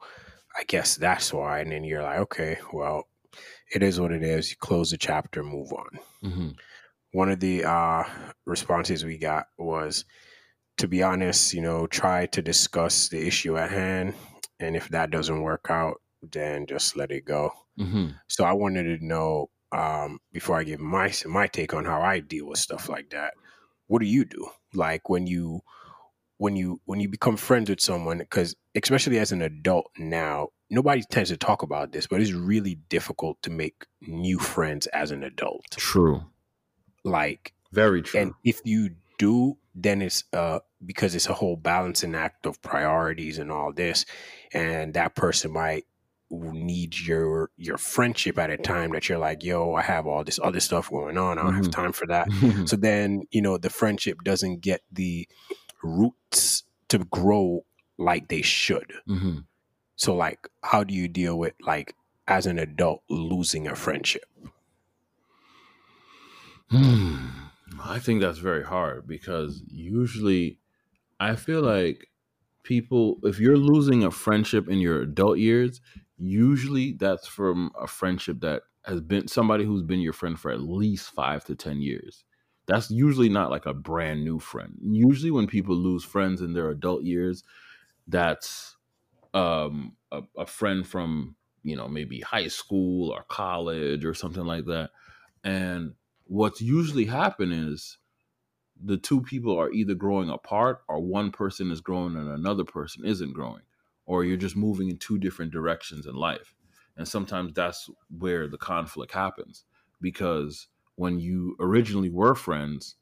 I guess that's why. And then you're like, okay, well, it is what it is. You close the chapter, move on. Mm-hmm. One of the uh, responses we got was, to be honest, you know, try to discuss the issue at hand. And if that doesn't work out, then just let it go. Mm-hmm. So I wanted to know, um, before I give my my take on how I deal with stuff like that, what do you do? Like when you when you when you become friends with someone, because especially as an adult now, nobody tends to talk about this, but it's really difficult to make new friends as an adult. True. Like very true. And if you do, then it's uh because it's a whole balancing act of priorities and all this, and that person might need your your friendship at a time that you're like, yo, I have all this other stuff going on, I don't mm-hmm. have time for that. So then, you know, the friendship doesn't get the roots to grow like they should. Mm-hmm. So like, how do you deal with, like, as an adult, losing a friendship? Hmm. I think that's very hard, because usually I feel like people, if you're losing a friendship in your adult years, usually that's from a friendship that has been somebody who's been your friend for at least five to ten years. That's usually not like a brand new friend. Usually when people lose friends in their adult years, that's um, a, a friend from, you know, maybe high school or college or something like that. And what's usually happen is the two people are either growing apart, or one person is growing and another person isn't growing, or you're just moving in two different directions in life. And sometimes that's where the conflict happens, because when you originally were friends,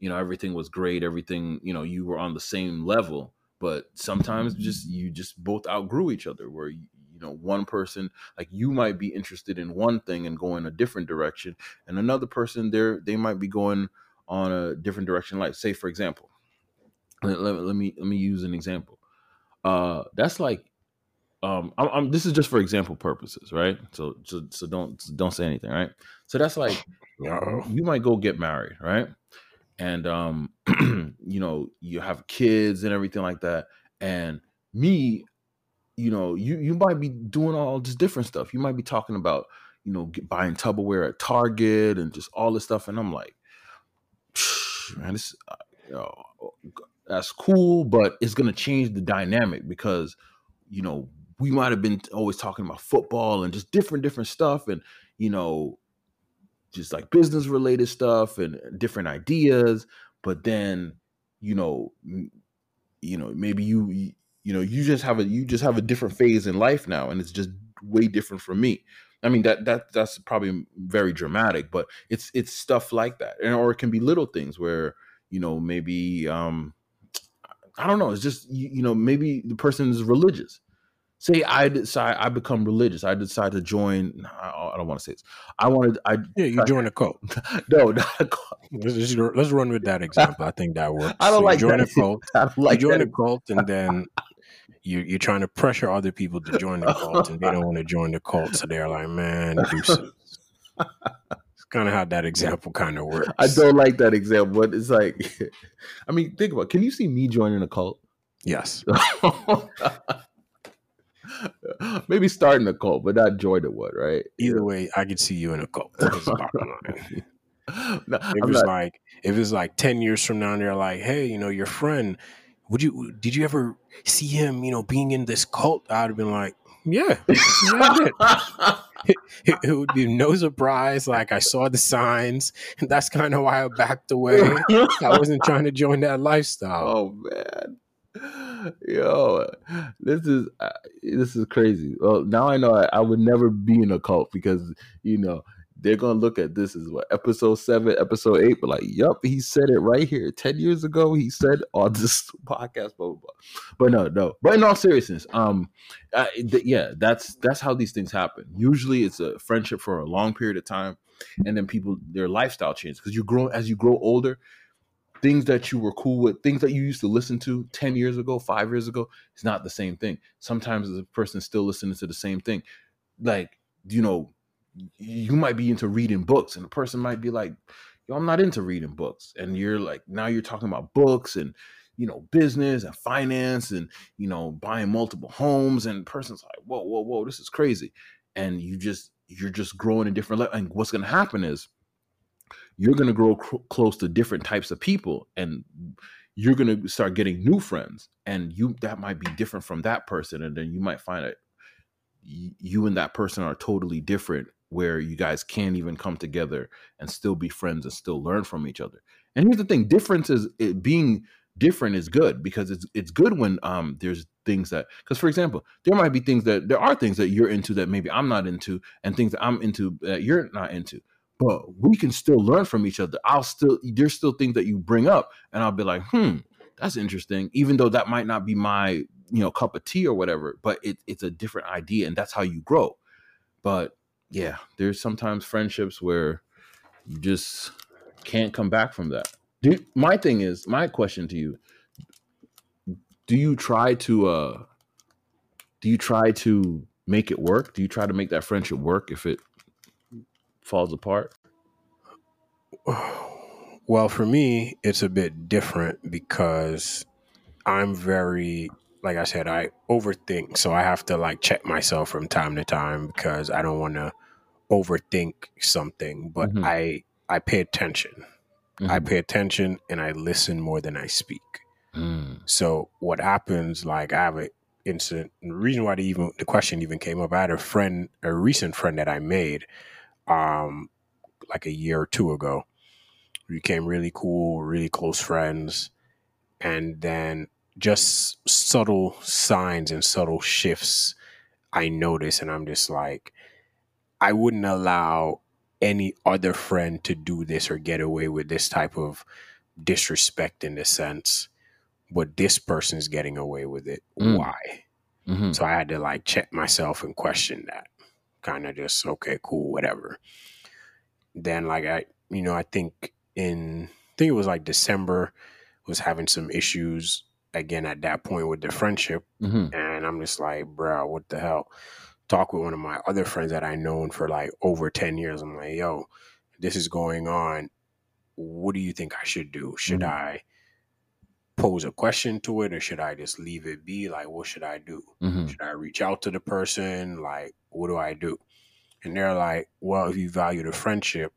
you know, everything was great. Everything, you know, you were on the same level, but sometimes just you just both outgrew each other, where you, you know, one person, like, you might be interested in one thing and going a different direction, and another person there, they might be going on a different direction. Like, say, for example, let, let, let me let me use an example. Uh, that's like, um, I'm, I'm, this is just for example purposes, right? So, so, so don't don't say anything, right? So that's like, no. You might go get married, right? And um, you know, you have kids and everything like that, and me. You know, you, you might be doing all this different stuff. You might be talking about, you know, get, buying Tupperware at Target and just all this stuff. And I'm like, man, this, you know, that's cool, but it's going to change the dynamic, because, you know, we might have been always talking about football and just different, different stuff. And, you know, just like business related stuff and different ideas. But then, you know, you know, maybe you, you You know, you just have a you just have a different phase in life now, and it's just way different from me. I mean, that that that's probably very dramatic, but it's it's stuff like that, and or it can be little things where, you know, maybe um, I don't know. It's just you, you know, maybe the person is religious. Say I decide I become religious. I decide to join. I, I don't want to say this. I wanted. I yeah. You I, join a cult. No, not a cult. Let's, let's run with that example. I think that works. I don't so like you join that. a cult. I don't like you join that. a cult, and then. You, you're trying to pressure other people to join the cult, and they don't want to join the cult. So they're like, man, it's kind of how that example kind of works. I don't like that example, but it's like, I mean, think about it. Can you see me joining a cult? Yes. Maybe starting a cult, but not joining one, right? Either way, I could see you in a cult. That's the bottom line. No, if it's not... like, if it's like ten years from now, and they're like, hey, you know, your friend, Would you? Did you ever see him, you know, being in this cult? I'd have been like, yeah, yeah I did. it, it would be no surprise. Like, I saw the signs, and that's kind of why I backed away. I wasn't trying to join that lifestyle. Oh man, yo, this is uh, this is crazy. Well, now I know I, I would never be in a cult, because, you know, they're gonna look at this as what, episode seven, episode eight, but like, yup, he said it right here ten years ago. He said on this podcast, blah blah blah. But no, no. But in all seriousness, um, I, th- yeah, that's that's how these things happen. Usually, it's a friendship for a long period of time, and then people, their lifestyle changes, because you grow as you grow older. Things that you were cool with, things that you used to listen to ten years ago, five years ago, it's not the same thing. Sometimes the person's still listening to the same thing, like, you know. you might be into reading books, and the person might be like, yo, I'm not into reading books. And you're like, now you're talking about books and, you know, business and finance and, you know, buying multiple homes. And the person's like, whoa, whoa, whoa, this is crazy. And you just, you're just growing a different level. And what's going to happen is you're going to grow cr- close to different types of people, and you're going to start getting new friends, and you, that might be different from that person. And then you might find that you and that person are totally different, where you guys can't even come together and still be friends and still learn from each other. And here's the thing, difference is it being different is good, because it's it's good when um there's things that, because for example, there might be things that, there are things that you're into that maybe I'm not into, and things that I'm into that you're not into, but we can still learn from each other. I'll still, there's still things that you bring up and I'll be like, hmm, that's interesting, even though that might not be my, you know, cup of tea or whatever, but it, it's a different idea, and that's how you grow. But yeah, there's sometimes friendships where you just can't come back from that. Do, my thing is, my question to you, do you try to uh, do you try to make it work? Do you try to make that friendship work if it falls apart? Well, for me, it's a bit different because I'm very, like I said, I overthink. So I have to like check myself from time to time because I don't want to overthink something, but mm-hmm. I, I pay attention. Mm-hmm. I pay attention and I listen more than I speak. Mm. So what happens, like I have an incident, the reason why the, even, the question even came up, I had a friend, a recent friend that I made um, like a year or two ago. We became really cool, really close friends. And then just subtle signs and subtle shifts I notice. And I'm just like, I wouldn't allow any other friend to do this or get away with this type of disrespect in the sense, but this person's getting away with it. Mm. Why? Mm-hmm. So I had to like check myself and question that, kind of just, okay, cool, whatever. Then like, I, you know, I think in, I think it was like December, was having some issues again at that point with the friendship. Mm-hmm. And I'm just like, bro, what the hell? Talk with one of my other friends that I known for like over ten years. I'm like, yo, this is going on. What do you think I should do? Should mm-hmm. I pose a question to it, or should I just leave it be? Like, what should I do? Mm-hmm. Should I reach out to the person? Like, what do I do? And they're like, well, if you value the friendship,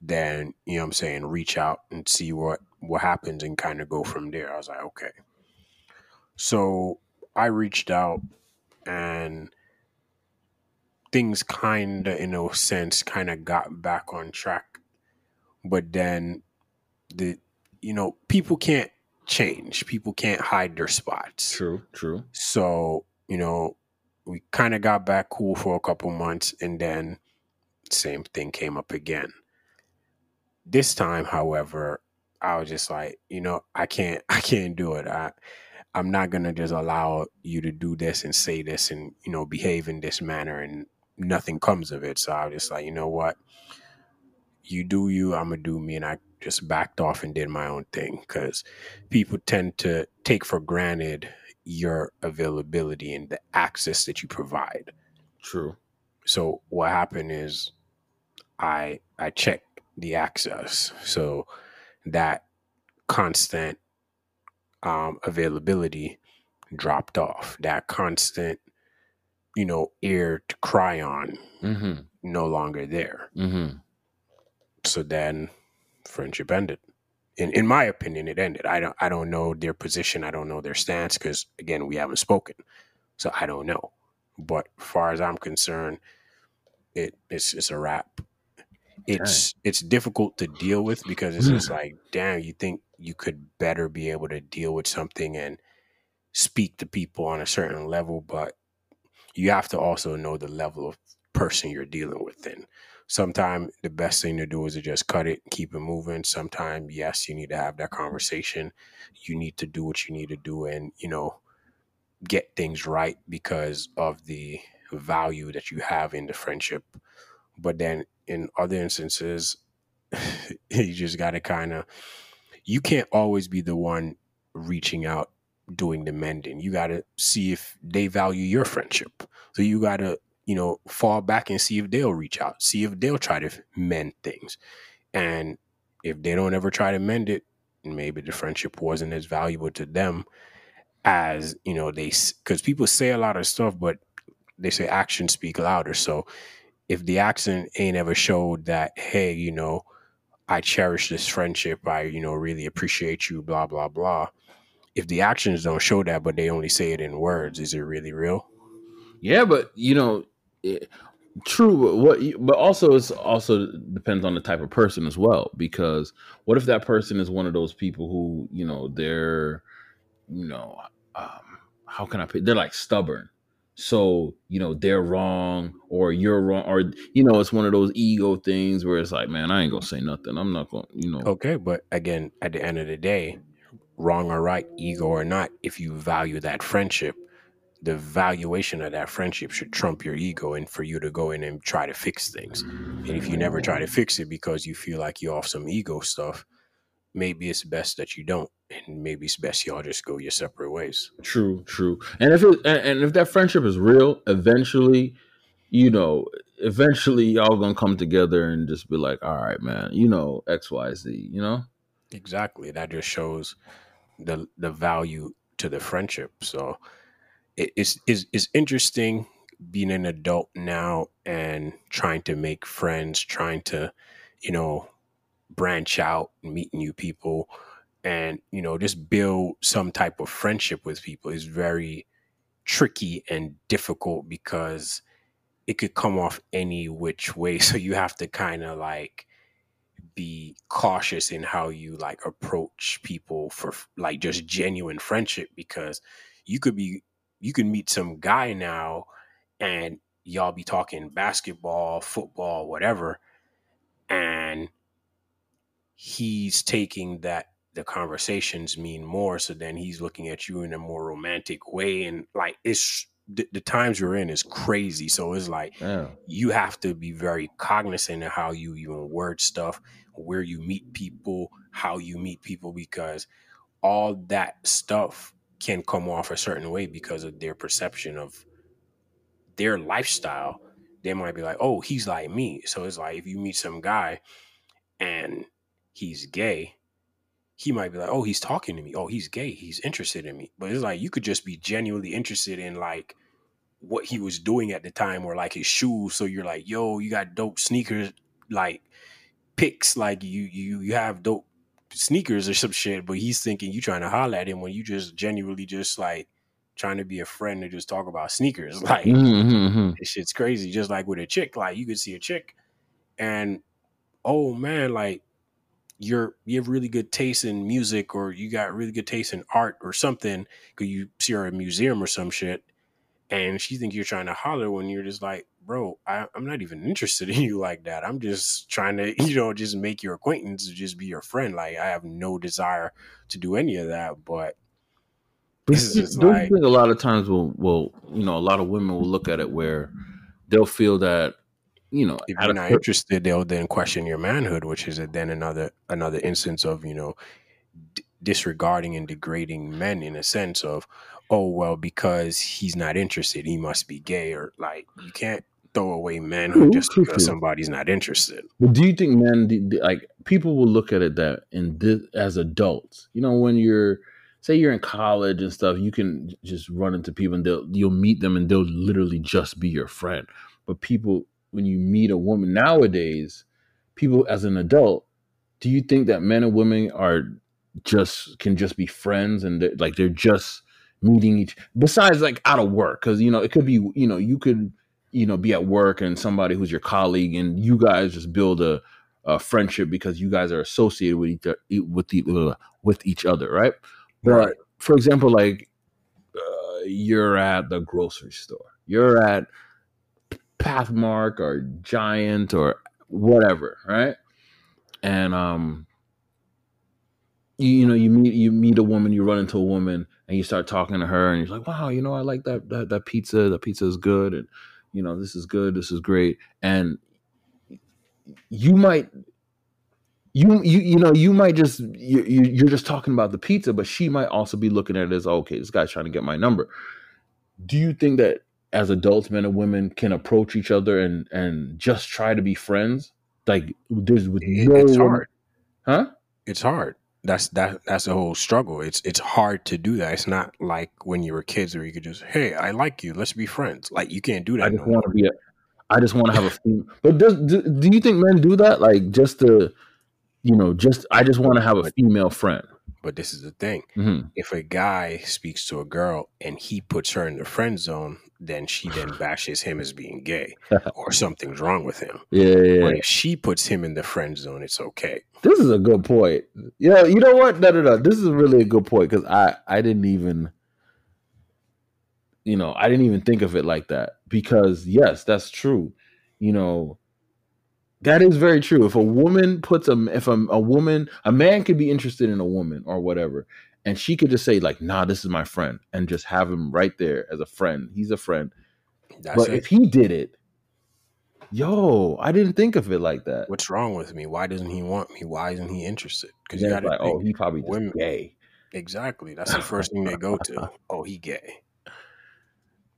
then, you know what I'm saying, reach out and see what, what happens and kind of go from there. I was like, okay. So I reached out and things kind of, in a sense, kind of got back on track. But then, the you know, people can't change. People can't hide their spots. True, true. So, you know, we kind of got back cool for a couple months, and then same thing came up again. This time, however, I was just like, you know, I can't, I can't do it. I, I'm not going to just allow you to do this and say this and, you know, behave in this manner and nothing comes of it. So I was just like, you know what, you do you, I'm gonna do me. And I just backed off and did my own thing, because people tend to take for granted your availability and the access that you provide. True. So what happened is I, I checked the access. So that constant um, availability dropped off, that constant, you know, ear to cry on, mm-hmm. no longer there. Mm-hmm. So then friendship ended. In in my opinion, it ended. I don't I don't know their position. I don't know their stance, because again, we haven't spoken. So I don't know. But as far as I'm concerned, it it's it's a wrap. It's dang. It's difficult to deal with, because it's just like, damn, you think you could better be able to deal with something and speak to people on a certain level, but you have to also know the level of person you're dealing with. And sometimes the best thing to do is to just cut it, keep it moving. Sometimes, yes, you need to have that conversation. You need to do what you need to do and, you know, get things right because of the value that you have in the friendship. But then in other instances, you just got to kind of, you can't always be the one reaching out, doing the mending. You got to see if they value your friendship. So you got to you know, fall back and see if they'll reach out, see if they'll try to mend things. And if they don't ever try to mend it, maybe the friendship wasn't as valuable to them as, you know, they, because people say a lot of stuff, but they say actions speak louder. So if the action ain't ever showed that, hey, you know, I cherish this friendship, I, you know, really appreciate you, blah, blah, blah. If the actions don't show that, but they only say it in words, is it really real? Yeah, but, you know, it, true. But what? But also, it's also depends on the type of person as well, because what if that person is one of those people who, you know, they're, you know, um, how can I put, they're like stubborn. So, you know, they're wrong or you're wrong, or, you know, it's one of those ego things where it's like, man, I ain't going to say nothing. I'm not going to, you know. Okay. But again, at the end of the day, wrong or right, ego or not, if you value that friendship, the valuation of that friendship should trump your ego and for you to go in and try to fix things. And if you never try to fix it because you feel like you're off some ego stuff, maybe it's best that you don't, and maybe it's best y'all just go your separate ways. True, true. And if it, and, and if that friendship is real, eventually, you know, eventually y'all gonna come together and just be like, all right, man, you know, X, Y, Z, you know? Exactly. That just shows the the value to the friendship. So it, it's, it's, it's interesting being an adult now and trying to make friends, trying to, you know, branch out and meet new people and, you know, just build some type of friendship with people is very tricky and difficult because it could come off any which way. So you have to kind of like be cautious in how you like approach people for like just genuine friendship, because you could be, you can meet some guy now and y'all be talking basketball, football, whatever. And he's taking that the conversations mean more. So then he's looking at you in a more romantic way. And like, it's the, the times we're in is crazy. So it's like, yeah, you have to be very cognizant of how you even word stuff, where you meet people, how you meet people, because all that stuff can come off a certain way because of their perception of their lifestyle. They might be like, oh, he's like me. So it's like, if you meet some guy and he's gay, he might be like, oh, he's talking to me. Oh, he's gay. He's interested in me. But it's like, you could just be genuinely interested in like what he was doing at the time or like his shoes. So you're like, yo, you got dope sneakers, like pics, like you, you, you have dope sneakers or some shit, but he's thinking you trying to holler at him when you just genuinely just like trying to be a friend and just talk about sneakers. Like mm-hmm. This shit's crazy. Just like with a chick, like you could see a chick and, oh man, like, You're you have really good taste in music, or you got really good taste in art or something, because you see her at a museum or some shit, and she thinks you're trying to holler when you're just like, bro, I, I'm not even interested in you like that. I'm just trying to, you know, just make your acquaintance, just be your friend. Like I have no desire to do any of that. But this is just like, a lot of times will will you know, a lot of women will look at it where they'll feel that, you know, if you're not interested, they'll then question your manhood, which is then another another instance of, you know, d- disregarding and degrading men in a sense of, oh, well, because he's not interested, he must be gay, or like you can't throw away manhood just because somebody's not interested. Well, do you think men do, do, like people will look at it that in this, as adults, you know, when you're say you're in college and stuff, you can just run into people and they'll you'll meet them and they'll literally just be your friend. But people, when you meet a woman nowadays, people as an adult, do you think that men and women are just can just be friends and they're, like they're just meeting each? Besides, like out of work, because you know it could be you know you could you know be at work and somebody who's your colleague and you guys just build a, a friendship because you guys are associated with each with the with each other, right? Right. But for example, like uh, you're at the grocery store, you're at Pathmark or Giant or whatever, right? And um you, you know you meet you meet a woman, you run into a woman and you start talking to her and you're like, wow, you know, I like that that, that pizza that pizza is good, and you know, this is good, this is great. And you might you you you know you might just you, you you're just talking about the pizza, but she might also be looking at it as, okay, this guy's trying to get my number. Do you think that as adults, men and women, can approach each other and and just try to be friends. Like there's with no it's hard. Huh? It's hard. That's that that's the whole struggle. It's it's hard to do that. It's not like when you were kids where you could just, hey, I like you, let's be friends. Like you can't do that. I just no want to be a, I just want to have a female. But does do, do you think men do that? Like just to, you know, just I just want to have a female friend. But this is the thing. Mm-hmm. If a guy speaks to a girl and he puts her in the friend zone, then she then bashes him as being gay or something's wrong with him. Yeah, yeah. But if she puts him in the friend zone, it's okay. This is a good point. Yeah, you know what? No, no, no. This is really a good point because I, I didn't even, you know, I didn't even think of it like that because, yes, that's true. You know, that is very true. If a woman puts a, if a, a woman, a man could be interested in a woman or whatever, and she could just say like, nah, this is my friend, and just have him right there as a friend. He's a friend. That's but it. If he did it, yo, I didn't think of it like that. What's wrong with me? Why doesn't he want me? Why isn't he interested? Because you got to like, oh, he probably women. Gay. Exactly. That's the first thing they go to. Oh, he gay.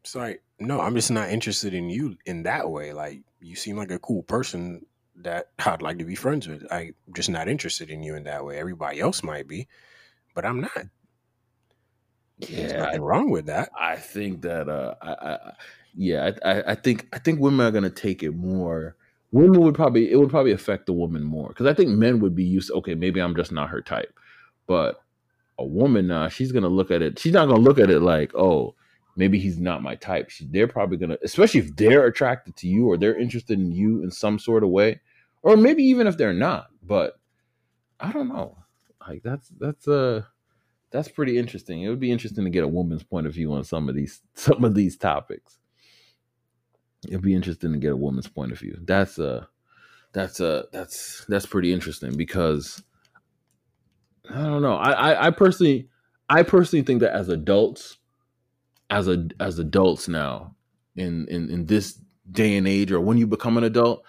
It's like, no, I'm just not interested in you in that way. Like, you seem like a cool person that I'd like to be friends with. I'm just not interested in you in that way. Everybody else might be, but I'm not. Yeah, there's nothing I, wrong with that. I think that, uh, I, I yeah, I, I think I think women are gonna take it more. Women would probably it would probably affect the woman more because I think men would be used to, okay, maybe I'm just not her type, but a woman now uh, she's gonna look at it. She's not gonna look at it like, oh, maybe he's not my type. She, they're probably going to, especially if they're attracted to you or they're interested in you in some sort of way, or maybe even if they're not, but I don't know. Like that's, that's, uh, that's pretty interesting. It would be interesting to get a woman's point of view on some of these, some of these topics. It'd be interesting to get a woman's point of view. That's uh that's uh that's, that's pretty interesting because I don't know. I, I, I personally, I personally think that as adults, as a as adults now in, in in this day and age or when you become an adult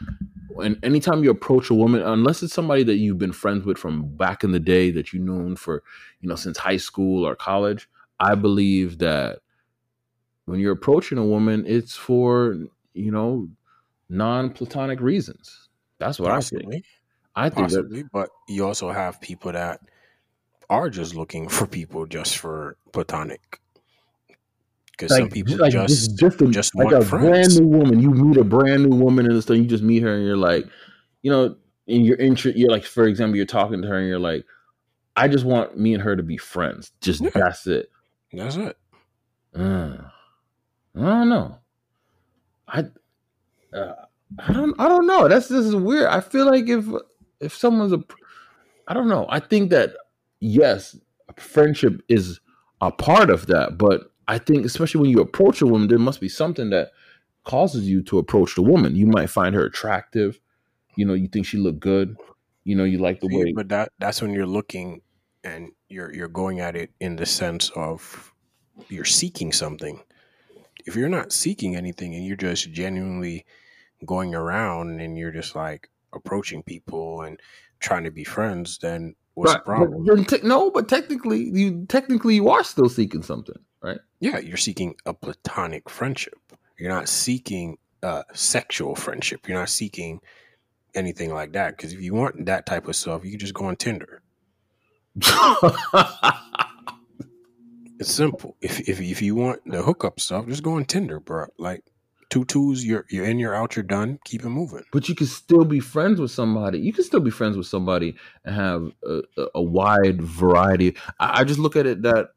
and anytime you approach a woman, unless it's somebody that you've been friends with from back in the day that you known for, you know, since high school or college, I believe that when you're approaching a woman, it's for, you know, non-platonic reasons. That's what Possibly. I think. I think Possibly, that, but you also have people that are just looking for people just for platonic. Because like, some people like just, just, a, just like want a friends. Brand new woman. You meet a brand new woman in this thing. You just meet her and you're like, you know, in your interest, you're like, for example, you're talking to her and you're like, I just want me and her to be friends. Just yeah. that's it. That's it. Uh, I don't know. I, uh, I don't. I don't know. That's this is weird. I feel like if if someone's a, I don't know. I think that yes, friendship is a part of that, but I think especially when you approach a woman, there must be something that causes you to approach the woman. You might find her attractive. You know, you think she looked good. You know, you like the way. Yeah, but that, that's when you're looking and you're you're going at it in the sense of you're seeking something. If you're not seeking anything and you're just genuinely going around and you're just like approaching people and trying to be friends, then what's right. the problem? But te- no, but technically you technically you are still seeking something. Right? Yeah, you're seeking a platonic friendship. You're not seeking a sexual friendship. You're not seeking anything like that. Because if you want that type of stuff, you can just go on Tinder. It's simple. If, if if you want the hookup stuff, just go on Tinder, bro. Like two twos, you're you're in, you're out, you're done. Keep it moving. But you can still be friends with somebody. You can still be friends with somebody and have a, a wide variety. I, I just look at it that.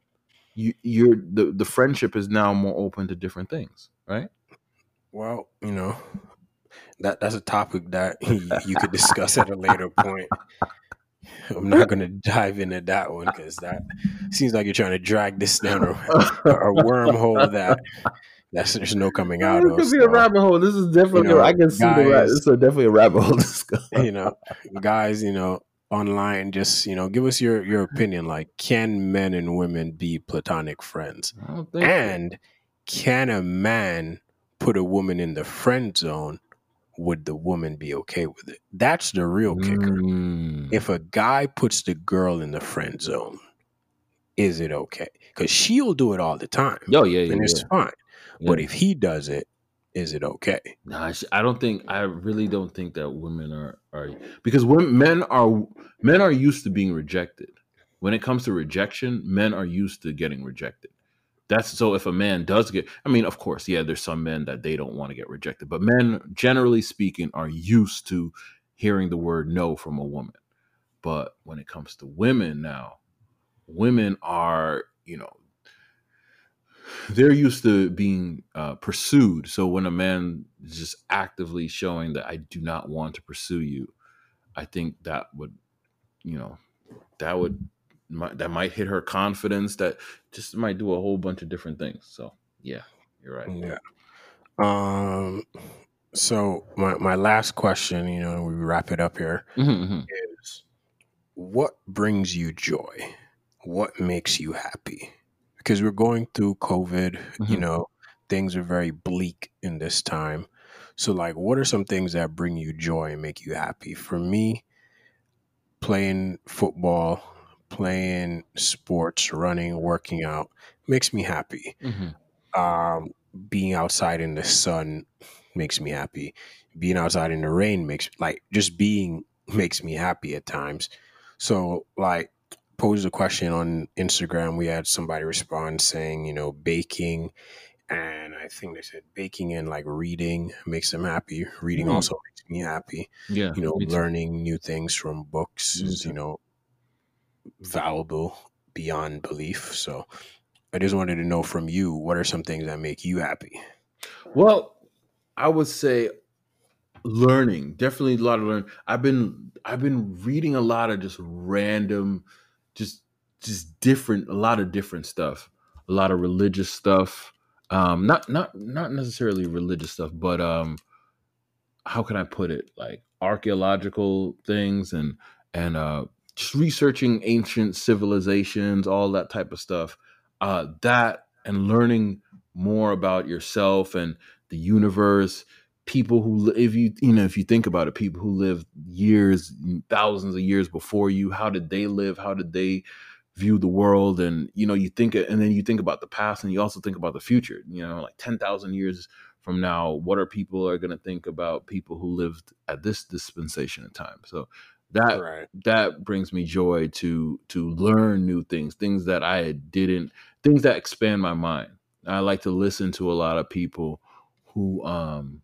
You, you're the, the friendship is now more open to different things, right? Well, you know, that that's a topic that you, you could discuss at a later point. I'm not going to dive into that one because that seems like you're trying to drag this down a, a wormhole that that's there's no coming out of. It could of, be so. A rabbit hole. This is definitely, you know, I can see guys, the rabbit. This is definitely a rabbit hole discussion. You know, guys, you know. Online, just, you know, give us your, your opinion. Like, can men and women be platonic friends? I don't think and so. Can a man put a woman in the friend zone? Would the woman be okay with it? That's the real kicker. Mm. If a guy puts the girl in the friend zone, is it okay? Because she'll do it all the time. Oh, yeah, yeah. And it's yeah. fine. Yeah. But if he does it, is it okay? Nah, I don't think, I really don't think that women are, are because women, men are, men are used to being rejected. When it comes to rejection, men are used to getting rejected. That's so if a man does get, I mean, of course, yeah, there's some men that they don't want to get rejected, but men, generally speaking, are used to hearing the word no from a woman. But when it comes to women now, women are, you know, they're used to being uh, pursued. So when a man is just actively showing that I do not want to pursue you, I think that would, you know, that would, that might hit her confidence. That just might do a whole bunch of different things. So yeah, you're right. Yeah. Um. So my my last question, you know, we wrap it up here, mm-hmm, mm-hmm. is what brings you joy? What makes you happy? Because we're going through COVID, mm-hmm. you know, things are very bleak in this time. So like, what are some things that bring you joy and make you happy? For me, playing football, playing sports, running, working out makes me happy. Mm-hmm. Um, being outside in the sun makes me happy. Being outside in the rain makes, like, just being makes me happy at times. So like, posed a question on Instagram. We had somebody respond saying, you know, baking, and I think they said baking and like reading makes them happy. Reading mm-hmm. also makes me happy. Yeah, you know, learning new things from books mm-hmm. is, you know, valuable beyond belief. So I just wanted to know from you, what are some things that make you happy? Well, I would say learning, definitely a lot of learning. I've been I've been reading a lot of just random, just just different, a lot of different stuff, a lot of religious stuff. Um, not not not necessarily religious stuff, but um, how can I put it? Like archaeological things and and uh. Just researching ancient civilizations, all that type of stuff, uh, that and learning more about yourself and the universe, people who, if you, you know, if you think about it, people who lived years, thousands of years before you, how did they live? How did they view the world? And, you know, you think, and then you think about the past and you also think about the future, you know, like ten thousand years from now, what are people are going to think about people who lived at this dispensation of time? So That right. that brings me joy to to learn new things, things that I didn't, things that expand my mind. I like to listen to a lot of people who um,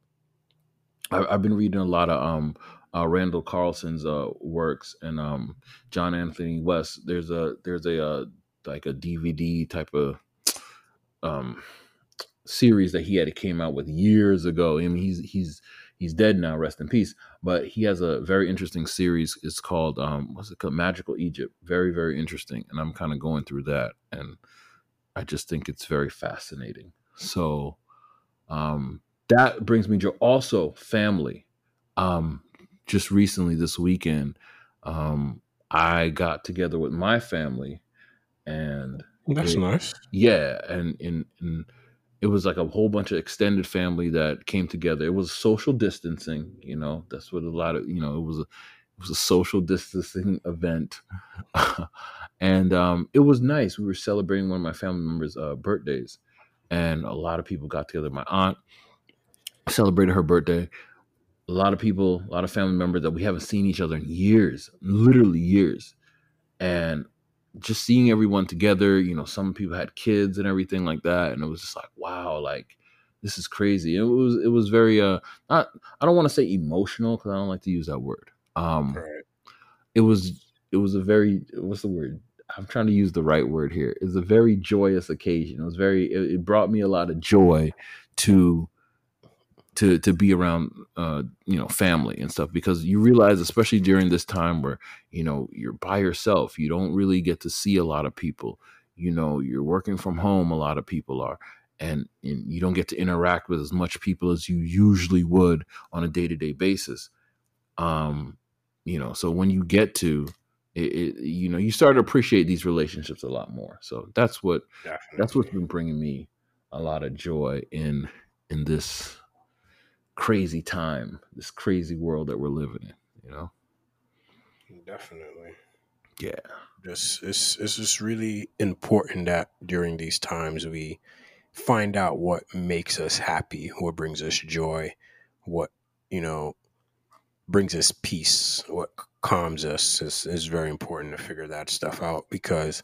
I, I've been reading a lot of um, uh, Randall Carlson's uh, works and um, John Anthony West. There's a there's a uh, like a D V D type of um, series that he had it came out with years ago. I mean, he's he's. He's dead now, rest in peace. But he has a very interesting series. It's called, um, what's it called? Magical Egypt. Very, very interesting. And I'm kind of going through that. And I just think it's very fascinating. So um, that brings me joy. Also, family. Um, just recently, this weekend, um, I got together with my family. And that's it, nice. Yeah. And in, in, it was like a whole bunch of extended family that came together. It was social distancing, you know, that's what a lot of, you know, it was a, it was a social distancing event. And um, it was nice. We were celebrating one of my family members' uh, birthdays and a lot of people got together. My aunt celebrated her birthday. A lot of people, a lot of family members that we haven't seen each other in years, literally years. And just seeing everyone together, you know, some people had kids and everything like that. And it was just like, wow, like this is crazy. It was, it was very, uh, not, I don't want to say emotional cause I don't like to use that word. Um, right. it was, it was a very, what's the word? I'm trying to use the right word here. It was a very joyous occasion. It was very, it, it brought me a lot of joy to, to, to be around, uh, you know, family and stuff, because you realize, especially during this time where, you know, you're by yourself, you don't really get to see a lot of people, you know, you're working from home. A lot of people are, and, and you don't get to interact with as much people as you usually would on a day-to-day basis. Um, you know, so when you get to it, it you know, you start to appreciate these relationships a lot more. So that's what, Definitely. that's what's been bringing me a lot of joy in, in this crazy time, this crazy world that we're living in, you know? Definitely. Yeah. Just, it's, it's just really important that during these times we find out what makes us happy, what brings us joy, what, you know, brings us peace, what calms us is, is very important to figure that stuff out, because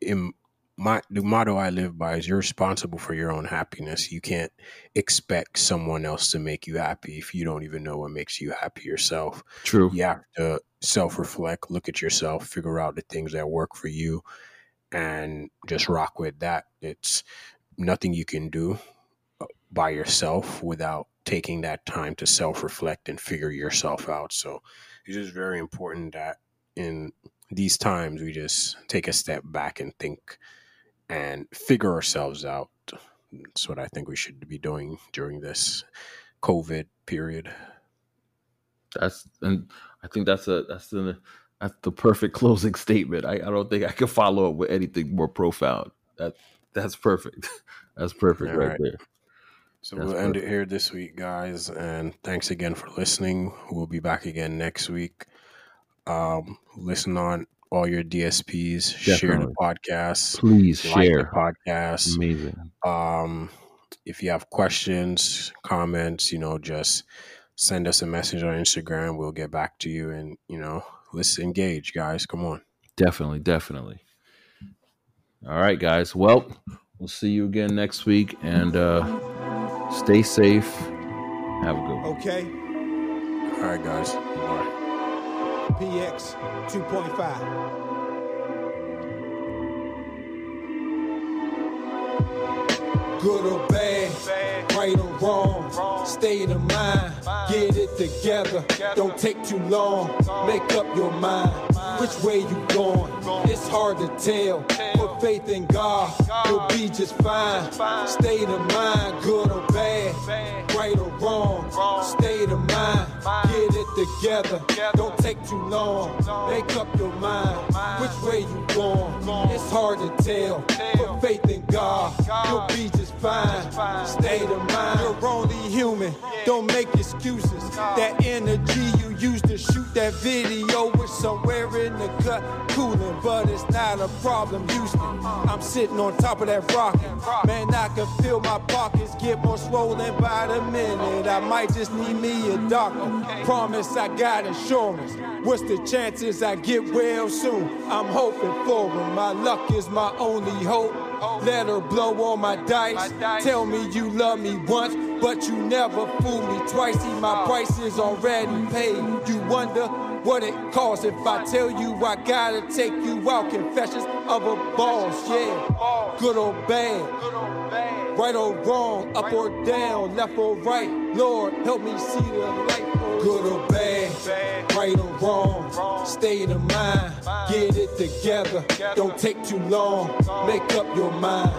in my, the motto I live by is you're responsible for your own happiness. You can't expect someone else to make you happy if you don't even know what makes you happy yourself. True. You have to self-reflect, look at yourself, figure out the things that work for you, and just rock with that. It's nothing you can do by yourself without taking that time to self-reflect and figure yourself out. So it's just very important that in these times we just take a step back and think and figure ourselves out. That's what I think we should be doing during this COVID period. That's, and I think that's a, that's the, that's the perfect closing statement. I, I don't think I can follow up with anything more profound. That that's perfect. That's perfect right, right there. So that's we'll perfect. End it here this week, guys. And thanks again for listening. We'll be back again next week. Um, listen on all your D S Ps. Definitely. Share the podcast. Please like share the podcast. Amazing. Um, if you have questions, comments, you know, just send us a message on Instagram. We'll get back to you, and you know. Let's engage, guys. Come on. Definitely, definitely. All right, guys. Well, we'll see you again next week, and uh, stay safe. Have a good one. Okay. All right, guys. Bye. P X two point five. Good or bad, bad, right or wrong, wrong. State of mind, mind, get it together. together, don't take too long, make up your mind, mind. Which way you going, going. It's hard to tell, tell. Put faith in God, God, you'll be just fine, just fine. State of mind, good or bad, bad. Right or wrong, wrong. State of mind, mind, get it together, together. Don't take too long, too long, make up your mind, mind. Which way you going, going. It's hard to tell, tell. Put faith in God, God. You'll be just fine, state of mind. You're only human, don't make excuses. That energy you used to shoot that video was somewhere in the cut, cooling, but it's not a problem, Houston. I'm sitting on top of that rocket. Man, I can feel my pockets get more swollen by the minute. I might just need me a doctor. Promise I got insurance. What's the chances I get well soon? I'm hoping for him. My luck is my only hope. Let her blow on my dice. Tell me you love me once, but you never fool me twice. See, my price is already paid. You wonder what it costs if I tell you I gotta take you out. Confessions of a boss, yeah. Good or bad, right or wrong, up or down, left or right. Lord, help me see the light. Good or bad, right or wrong, state of mind, get it together, don't take too long, make up your mind,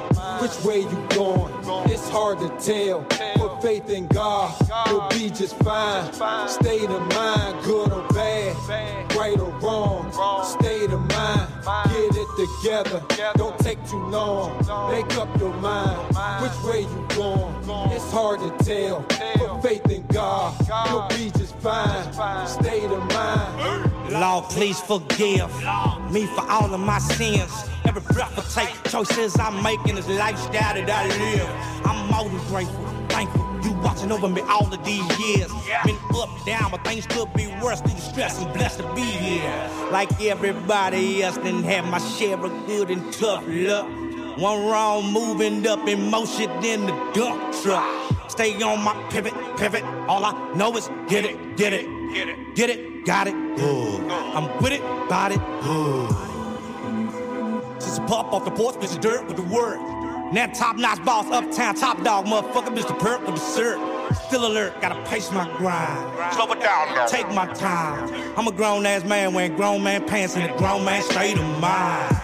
which way you going, it's hard to tell, put faith in God, you'll be just fine, state of mind, good or bad, right or wrong, state of mind, get it together, don't take too long, make up your mind, which way you going, it's hard to tell, put faith in God, you'll be just fine, state of mind. Lord, please forgive me for all of my sins. Every breath I take, choices I'm making is lifestyle that I live. I'm more than grateful, thankful. You watching over me all of these years. Been up, down, but things could be worse. Through the stress, I'm blessed to be here. Like everybody else, didn't have my share of good and tough luck. One wrong move, end up in motion in the dump truck. Stay on my pivot, pivot. All I know is get it, get it, get it, get it, got it. Ooh. I'm with it, got it. Ooh. Just pop off the porch, Mister Dirt with the word. Now top-notch boss, uptown top dog, motherfucker, Mister Perk with the syrup. Still alert, gotta pace my grind. Slow it down, though. Take my time. I'm a grown-ass man wearing grown-man pants and a grown-man state of mind.